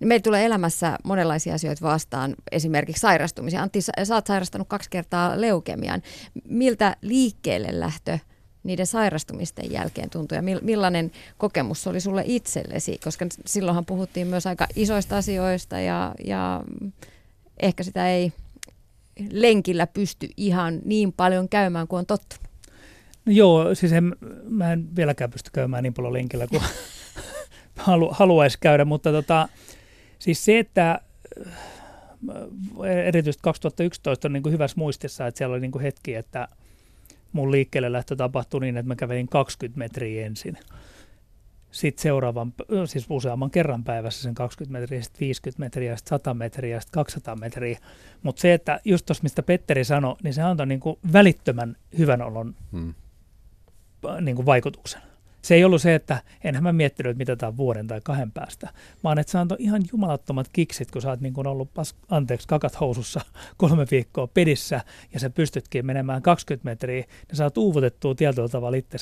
Meillä tulee elämässä monenlaisia asioita vastaan, esimerkiksi sairastumisia. Antti, sä oot sairastanut 2 kertaa leukemian. Miltä liikkeelle lähtö niiden sairastumisten jälkeen tuntui ja millainen kokemus oli sulle itsellesi? Koska silloinhan puhuttiin myös aika isoista asioista ja ehkä sitä ei lenkillä pysty ihan niin paljon käymään kuin on tottunut. No joo, siis mä en vieläkään pysty käymään niin paljon lenkillä kuin haluaisi käydä, mutta siis se, että erityisesti 2011 on niin kuin hyvässä muistissa, että siellä oli niin kuin hetki, että mun liikkeelle lähtö tapahtui niin, että mä kävelin 20 metriä ensin. Sitten siis useamman kerran päivässä sen 20 metriä, sitten 50 metriä, sitten 100 metriä, sitten 200 metriä. Mutta se, että just tuossa mistä Petteri sanoi, niin se antoi niinku välittömän hyvän olon niinku vaikutuksen. Se ei ollut se, että enhän mä miettinyt, mitä tää on vuoden tai 2 päästä, vaan että se antoi ihan jumalattomat kiksit, kun sä oot niin kun ollut kakat housussa 3 viikkoa pedissä ja sä pystytkin menemään 20 metriä, niin sä oot uuvutettua tietyllä tavalla itse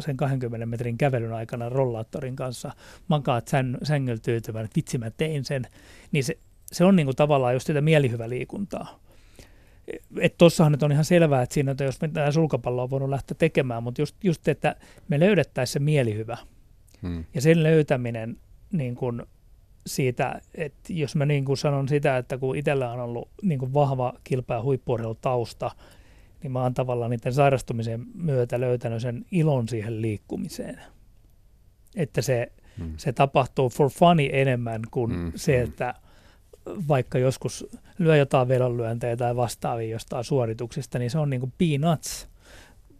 sen 20 metrin kävelyn aikana rollaattorin kanssa, makaat sängyllä tyytyvän, että vitsi mä tein sen, niin se on niin kun tavallaan just sitä mielihyväliikuntaa. Että tossahan nyt on ihan selvää, että siinä, että jos me sulkapalloa on voinut lähteä tekemään, mutta just että me löydettäisiin se mielihyvä. Ja sen löytäminen niin kun siitä, että jos mä niin kun sanon sitä, että kun itsellä on ollut niin kun vahva kilpa- ja huippu-urheilutausta, niin mä oon tavallaan niiden sairastumisen myötä löytänyt sen ilon siihen liikkumiseen. Että se tapahtuu for funny enemmän kuin se, että vaikka joskus lyö jotain vedonlyöntejä tai vastaavia jostain suorituksista, niin se on niin kuin peanuts,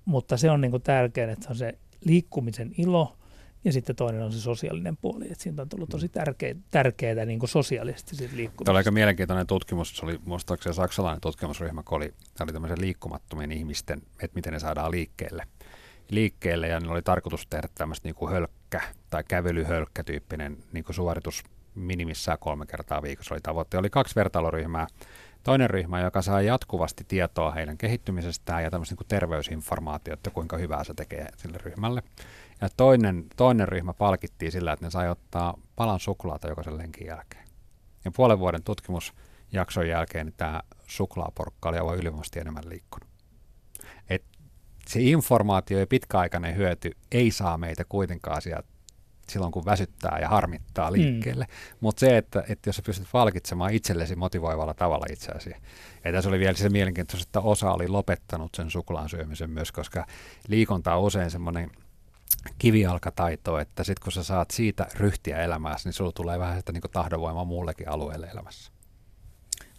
mutta se on niin kuin tärkein, että se on se liikkumisen ilo ja sitten toinen on se sosiaalinen puoli, että siitä on tullut tosi tärkeää niin kuin sosiaalisesti siitä liikkumisesta. Tämä oli aika mielenkiintoinen tutkimus, se oli muistaakseni saksalainen tutkimusryhmä, kun oli tämmöisen liikkumattomien ihmisten, että miten ne saadaan liikkeelle ja niillä oli tarkoitus tehdä tämmöistä niin kuin hölkkä tai kävelyhölkkä-tyyppinen niin kuin suoritus, minimissään 3 kertaa viikossa oli tavoite. Oli 2 vertailuryhmää. Toinen ryhmä, joka saa jatkuvasti tietoa heidän kehittymisestään ja tämmöistä niin kuin terveysinformaatiota, kuinka hyvää se tekee sille ryhmälle. Ja toinen ryhmä palkittiin sillä, että ne sai ottaa palan suklaata jokaisen lenkin jälkeen. Ja 5 vuoden tutkimusjakson jälkeen niin tämä suklaaporkka oli aivan ylivoimaisesti enemmän liikkunut. Et se informaatio ja pitkäaikainen hyöty ei saa meitä kuitenkaan sieltä silloin, kun väsyttää ja harmittaa liikkeelle. Mutta se, että jos sä pystyt palkitsemaan itsellesi motivoivalla tavalla itseäsi. Ja tässä oli vielä se mielenkiintoista, että osa oli lopettanut sen suklaan syömisen myös, koska liikunta on usein semmoinen kivijalkataito, että sitten kun sä saat siitä ryhtiä elämässä, niin sulla tulee vähän sitä niin kuin tahdonvoimaa muullekin alueelle elämässä.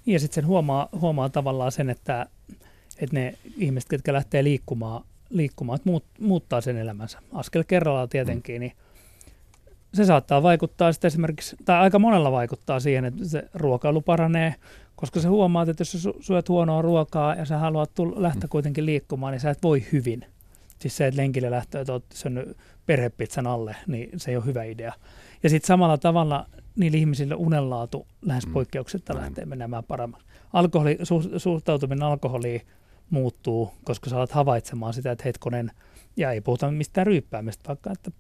Ja sitten sen huomaa tavallaan sen, että ne ihmiset, ketkä lähtee liikkumaan muuttaa sen elämänsä. Askel kerrallaan tietenkin, niin se saattaa vaikuttaa sitten esimerkiksi, tai aika monella vaikuttaa siihen, että se ruokailu paranee, koska se huomaat, että jos sä syöt huonoa ruokaa ja sä haluat lähteä kuitenkin liikkumaan, niin sä et voi hyvin. Siis se, että lenkille lähtee, että oot syönyt perhepizzan alle, niin se ei ole hyvä idea. Ja sitten samalla tavalla niillä ihmisillä unenlaatu lähes poikkeuksetta lähtee menemään paremmin. Suhtautuminen alkoholiin muuttuu, koska sä alat havaitsemaan sitä, että hetkonen, ja ei puhuta mistään ryyppäämistä, vaikka että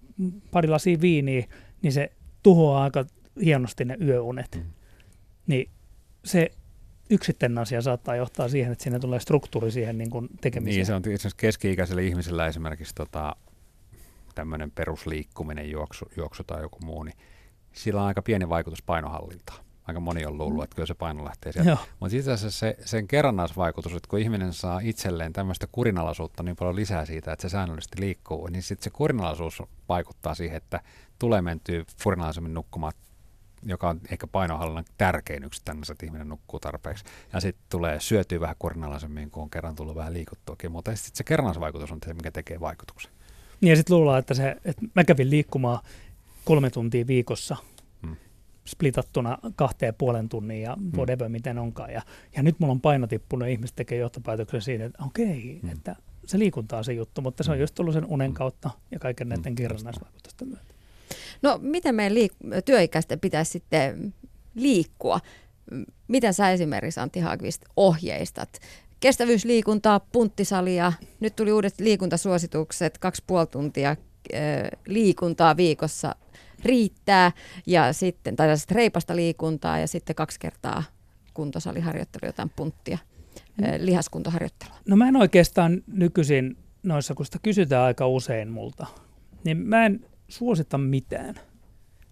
2 lasia viiniä, niin se tuhoaa aika hienosti ne yöunet. Niin se yksittäinen asia saattaa johtaa siihen, että siinä tulee struktuuri siihen niin kuin tekemiseen. Niin, se on itse asiassa keski-ikäisellä ihmisellä esimerkiksi tämmöinen perusliikkuminen, juoksu tai joku muu, niin sillä on aika pieni vaikutus painohallintaan. Aika moni on luullut, että kyllä se paino lähtee sieltä. Mutta itse asiassa sen kerrannaisvaikutus, että kun ihminen saa itselleen tämmöistä kurinalaisuutta niin paljon lisää siitä, että se säännöllisesti liikkuu, niin sitten se kurinalaisuus vaikuttaa siihen, että tulee mentyä kurinalaisemmin nukkumaan, joka on ehkä painohallinnan tärkein yksittäinen, että ihminen nukkuu tarpeeksi. Ja sitten tulee syötyä vähän kurinalaisemmin, kun on kerran tullut vähän liikuttuakin. Mutta sitten se kerrannaisvaikutus on se, mikä tekee vaikutuksen. Niin ja sitten luullaan, että mä kävin liikkumaan 3 tuntia viikossa splitattuna 2,5 tuntiin ja whatever miten onkaan. Ja nyt mulla on paino tippunut ja ihmiset tekee johtopäätöksen siitä, että okei, että se liikunta on se juttu, mutta se on just tullut sen unen kautta ja kaiken näiden kerrannaisvaikutusten myötä. No miten meidän työikäisten pitäisi sitten liikkua? Mitä sä esimerkiksi Antti Hagqvist ohjeistat? Kestävyysliikuntaa, punttisalia, nyt tuli uudet liikuntasuositukset, 2,5 tuntia liikuntaa viikossa riittää ja sitten tällaista reipasta liikuntaa ja sitten 2 kertaa kuntosaliharjoittelu, jotain punttia, lihaskuntoharjoittelua. No mä en oikeastaan nykyisin noissa, kun sitä kysytään aika usein multa, niin mä en suosita mitään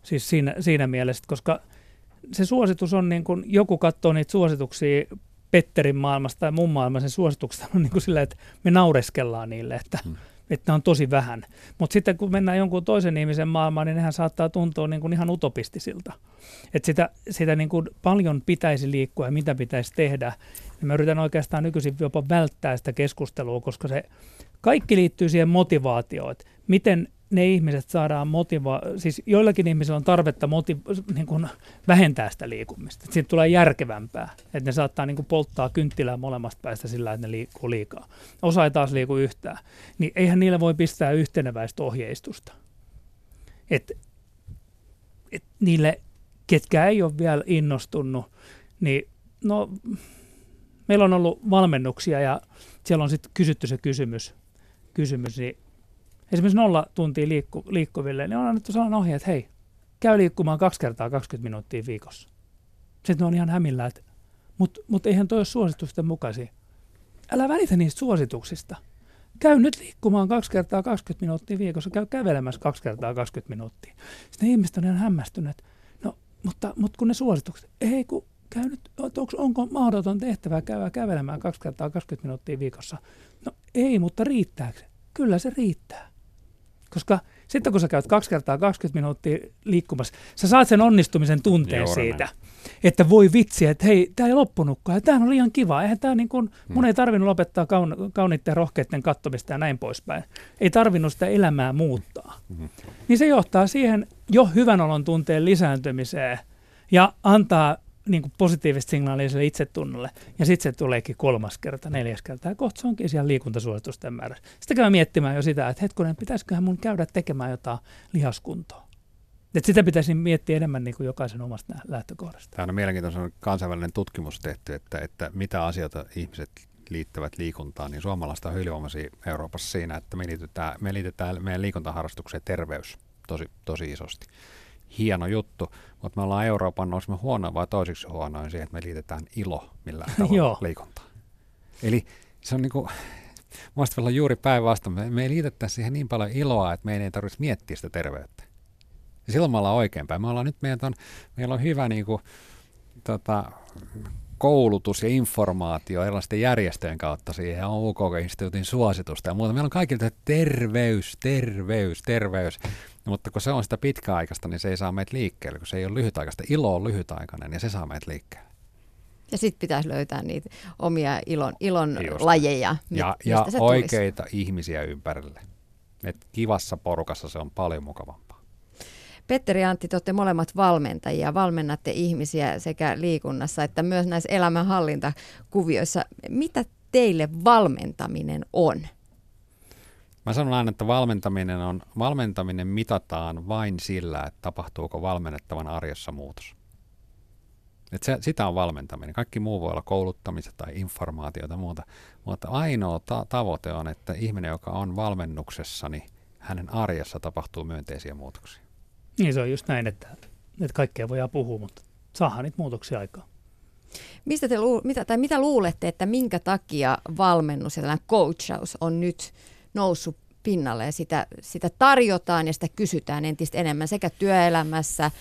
siis siinä mielessä, koska se suositus on niin kuin joku katsoo niitä suosituksia Petterin maailmasta tai mun maailmassa, sen suositukset on niin kuin sillä, että me naureskellaan niille, että ne on tosi vähän. Mutta sitten kun mennään jonkun toisen ihmisen maailmaan, niin nehän saattaa tuntua niin kuin ihan utopistisilta. Että sitä niin kuin paljon pitäisi liikkua ja mitä pitäisi tehdä. Ja mä yritän oikeastaan nykyisin jopa välttää sitä keskustelua, koska se kaikki liittyy siihen motivaatioon, että miten ne ihmiset saadaan siis joillakin ihmisillä on tarvetta niin kuin vähentää sitä liikumista. Siitä tulee järkevämpää, että ne saattaa niin kuin polttaa kynttilää molemmasta päästä sillä, että ne liikkuu liikaa. Osa ei taas liiku yhtään. Niin eihän niillä voi pistää yhteneväistä ohjeistusta. Et niille, ketkä ei ole vielä innostunut, niin no, meillä on ollut valmennuksia ja siellä on sitten kysytty se kysymys niin esimerkiksi 0 tuntia liikkuville, niin on annettu sellainen ohje, että hei, käy liikkumaan 2 kertaa 20 minuuttia viikossa. Sitten on ihan hämillä, että mut eihän toi ole suositusten mukaisia. Älä välitä niistä suosituksista. Käy nyt liikkumaan 2 kertaa 20 minuuttia viikossa, käy kävelemässä 2 kertaa 20 minuuttia. Sitten ihmiset on ihan hämmästynyt, että no, mutta kun ne suositukset, ei kun käy nyt, onko mahdoton tehtävä käydä kävelemään 2 kertaa 20 minuuttia viikossa? No ei, mutta riittääkö? Kyllä se riittää. Koska sitten kun sä käyt 2 kertaa 20 minuuttia liikkumassa, sä saat sen onnistumisen tunteen siitä, että voi vitsi, että hei, tää ei loppunutkaan ja tämähän oli ihan kiva. Eihän tää niin kuin, mun ei tarvinnut lopettaa kauniitten rohkeitten katsomista ja näin poispäin. Ei tarvinnut sitä elämää muuttaa. Niin se johtaa siihen jo hyvän olon tunteen lisääntymiseen ja antaa niin kuin positiivista signaalia sille itsetunnolle. Ja sitten se tuleekin 3. kerta, 4. kerta. Ja kohta se onkin siellä liikuntasuositusten määrässä. Sitten käy miettimään jo sitä, että hetkonen, pitäisiköhän mun käydä tekemään jotain lihaskuntoa. Et sitä pitäisi miettiä enemmän niin kuin jokaisen omasta lähtökohdasta. Tämä on mielenkiintoinen kansainvälinen tutkimus tehty, että mitä asioita ihmiset liittävät liikuntaan. Niin suomalaista on ylivoimaisia Euroopassa siinä, että me liitetään meidän liikuntaharrastukseen terveys tosi isosti. Hieno juttu, mutta me ollaan Euroopan, olisimme huonoa vai toiseksi huonoin siihen, että me liitetään ilo millään tavalla liikuntaan. Eli se on niin kuin, vastavalla juuri päinvastoin, me ei liitettäisi siihen niin paljon iloa, että meidän ei tarvitsisi miettiä sitä terveyttä. Ja silloin me ollaan oikeinpäin. Meillä on hyvä niin kuin, koulutus ja informaatio erilaisten järjestöjen kautta siihen, on UK-instituutin suositusta ja muuta. Meillä on kaikille terveys. Mutta kun se on sitä pitkäaikaista, niin se ei saa meitä liikkeelle, kun se ei ole lyhytaikaista. Ilo on lyhytaikainen ja se saa meitä liikkeelle. Ja sitten pitäisi löytää niitä omia ilon lajeja, ja mistä se oikeita tulisi. Ihmisiä ympärille. Et kivassa porukassa se on paljon mukavampaa. Petteri ja Antti, te olette molemmat valmentajia. Valmennatte ihmisiä sekä liikunnassa että myös näissä elämänhallintakuvioissa. Mitä teille valmentaminen on? Mä sanon aina, että valmentaminen mitataan vain sillä, että tapahtuuko valmennettavan arjessa muutos. Sitä on valmentaminen. Kaikki muu voi olla kouluttamista tai informaatiota muuta. Mutta ainoa tavoite on, että ihminen, joka on valmennuksessa, niin hänen arjessa tapahtuu myönteisiä muutoksia. Niin se on just näin, että kaikkea voidaan puhua, mutta saadaan niitä muutoksia aikaan. Mitä luulette, että minkä takia valmennus ja tällainen coachaus on nyt noussut pinnalle ja sitä tarjotaan ja sitä kysytään entistä enemmän sekä työelämässä,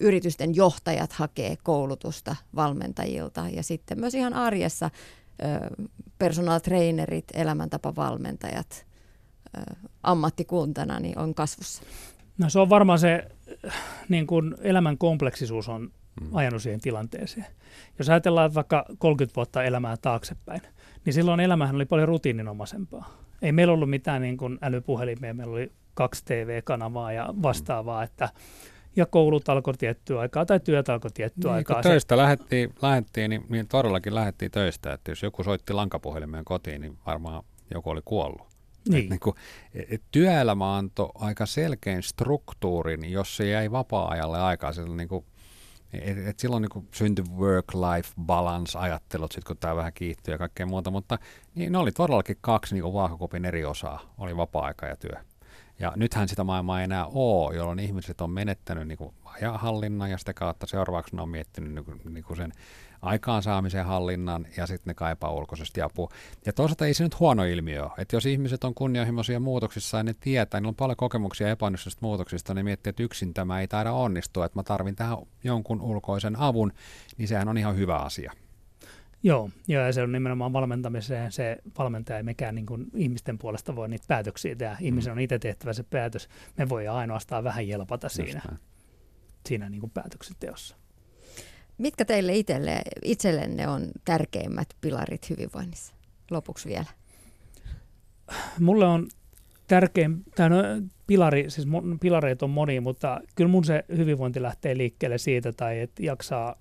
yritysten johtajat hakee koulutusta valmentajilta ja sitten myös ihan arjessa personal trainerit, elämäntapavalmentajat ammattikuntana niin on kasvussa. No se on varmaan se niin kuin elämän kompleksisuus on ajanut siihen tilanteeseen. Jos ajatellaan vaikka 30 vuotta elämää taaksepäin, niin silloin elämähän oli paljon rutiininomaisempaa. ei meillä ollut mitään niin kuin älypuhelimia, meillä oli 2 TV-kanavaa ja vastaavaa, että ja koulut alkoi tiettyä aikaa tai työt alkoi tiettyä aikaa. Töistä lähdettiin, niin todellakin lähdettiin töistä, että jos joku soitti lankapuhelimeen kotiin, niin varmaan joku oli kuollut. Niin. Et työelämä antoi aika selkeän struktuurin, jos se jäi vapaa-ajalle aikaa. Et silloin niin syntyi work-life balance-ajattelut, sit kun tämä vähän kiihtyi ja kaikkea muuta, mutta niin ne oli todellakin 2 niin vaakakupin eri osaa, oli vapaa-aika ja työ. Ja nythän sitä maailmaa ei enää ole, jolloin ihmiset on menettänyt niin ajanhallinnan ja sitä kautta seuraavaksi ne on miettinyt niin sen aikaansaamisen hallinnan ja sitten ne kaipaa ulkoisesti apua. Ja toisaalta ei se nyt huono ilmiö ole, että jos ihmiset on kunnianhimoisia muutoksissa ja ne tietää, niillä on paljon kokemuksia epäonnistuisista muutoksista, niin miettii, että yksin tämä ei taida onnistua, että mä tarvin tähän jonkun ulkoisen avun, niin sehän on ihan hyvä asia. Joo, ja se on nimenomaan valmentamiseen. Se valmentaja ei mikään niin kuin ihmisten puolesta voi niitä päätöksiä tehdä. Ihmisen on itse tehtävä se päätös. Me voi ainoastaan vähän jelpata siinä niin kuin päätöksenteossa. Mitkä teille itsellenne on tärkeimmät pilarit hyvinvoinnissa? Lopuksi vielä. Mulle on tärkein, pilareita on monia, mutta kyllä mun se hyvinvointi lähtee liikkeelle siitä, tai että jaksaa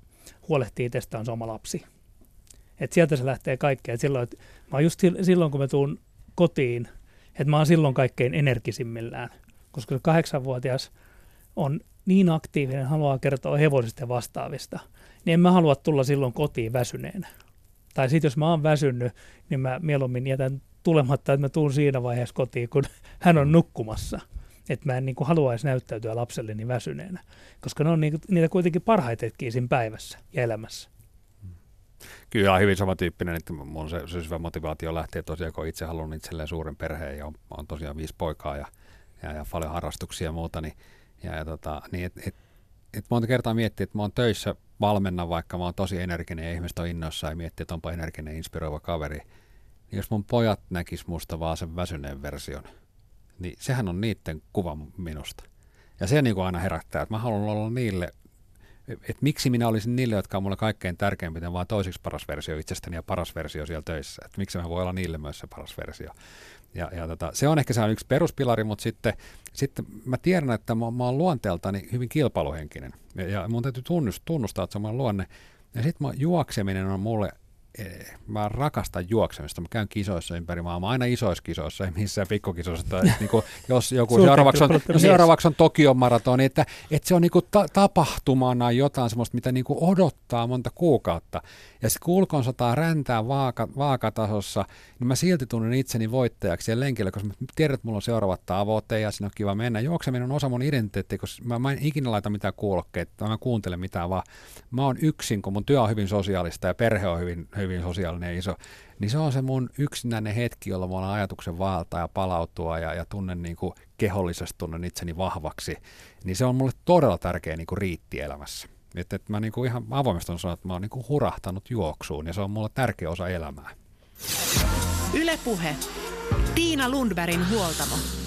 huolehtia itsestään se oma lapsi. Että sieltä se lähtee kaikkea. Mä oon just silloin, kun mä tuun kotiin, että mä oon silloin kaikkein energisimmillään. Koska se 8-vuotias on niin aktiivinen, haluaa kertoa hevosista ja vastaavista. Niin en mä halua tulla silloin kotiin väsyneenä. Tai sitten jos mä oon väsynyt, niin mä mieluummin jätän tulematta, että mä tuun siinä vaiheessa kotiin, kun hän on nukkumassa. Että mä en niin kuin haluaisi näyttäytyä lapselleni väsyneenä. Koska ne on niitä kuitenkin parhaita hetkiä siinä päivässä ja elämässä. Kyllä on hyvin samantyyppinen, että mun se syvä motivaatio lähtee tosiaan, kun itse haluan itselleen suuren perheen ja on tosiaan 5 poikaa ja paljon harrastuksia ja muuta, niin, niin et monta kertaa miettii, että mä oon töissä valmennan, vaikka mä oon tosi energinen ja ihmiset on innoissaan ja miettii, että onpa energinen inspiroiva kaveri, niin jos mun pojat näkis musta vaan sen väsyneen version, niin sehän on niiden kuva minusta. Ja se niin kuin aina herättää, että mä haluan olla niille, että miksi minä olisin niille, jotka on mulle kaikkein tärkeimpiten, vaan toiseksi paras versio itsestäni ja paras versio siellä töissä. Että miksi mä voin olla niille myös se paras versio. Se on ehkä se on yksi peruspilari, mutta sitten mä tiedän, että mä oon luonteeltani hyvin kilpailuhenkinen. Ja mun täytyy tunnustaa, että se on mun luonne. Ja sitten juokseminen on mulle, mä rakastan juoksemista. Mä käyn kisoissa ympäri maailmaa, aina isoissa kisoissa, ei missään pikkukisoissa. Niinku, jos joku seuraavaksi on Tokion maraton, niin että se on niinku tapahtumana jotain semmoista, mitä niinku odottaa monta kuukautta. Ja sitten kun ulkon sataa räntää vaakatasossa, niin mä silti tunnen itseni voittajaksi siellä lenkillä, koska mä tiedän, että mulla on seuraavat tavoite ja sinne on kiva mennä. Juokseminen on osa mun identiteettiä, koska mä en ikinä laita mitään kuulokkeita, mä en kuuntele mitään, vaan mä oon yksin, kun mun työ on hyvin sosiaalista ja perhe on hyvin sosiaalinen ja iso, niin se on se mun yksinäinen hetki, jolla mä olen ajatuksen vaeltaa ja palautua ja tunnen niin kuin kehollisesti tunnen itseni vahvaksi, niin se on mulle todella tärkeä niin kuin riitti elämässä. Et mä niin kuin ihan avoimesti on sanonut, että mä oon niin kuin hurahtanut juoksuun ja se on mulle tärkeä osa elämää. Yle Puhe. Tiina Lundbergin huoltamo.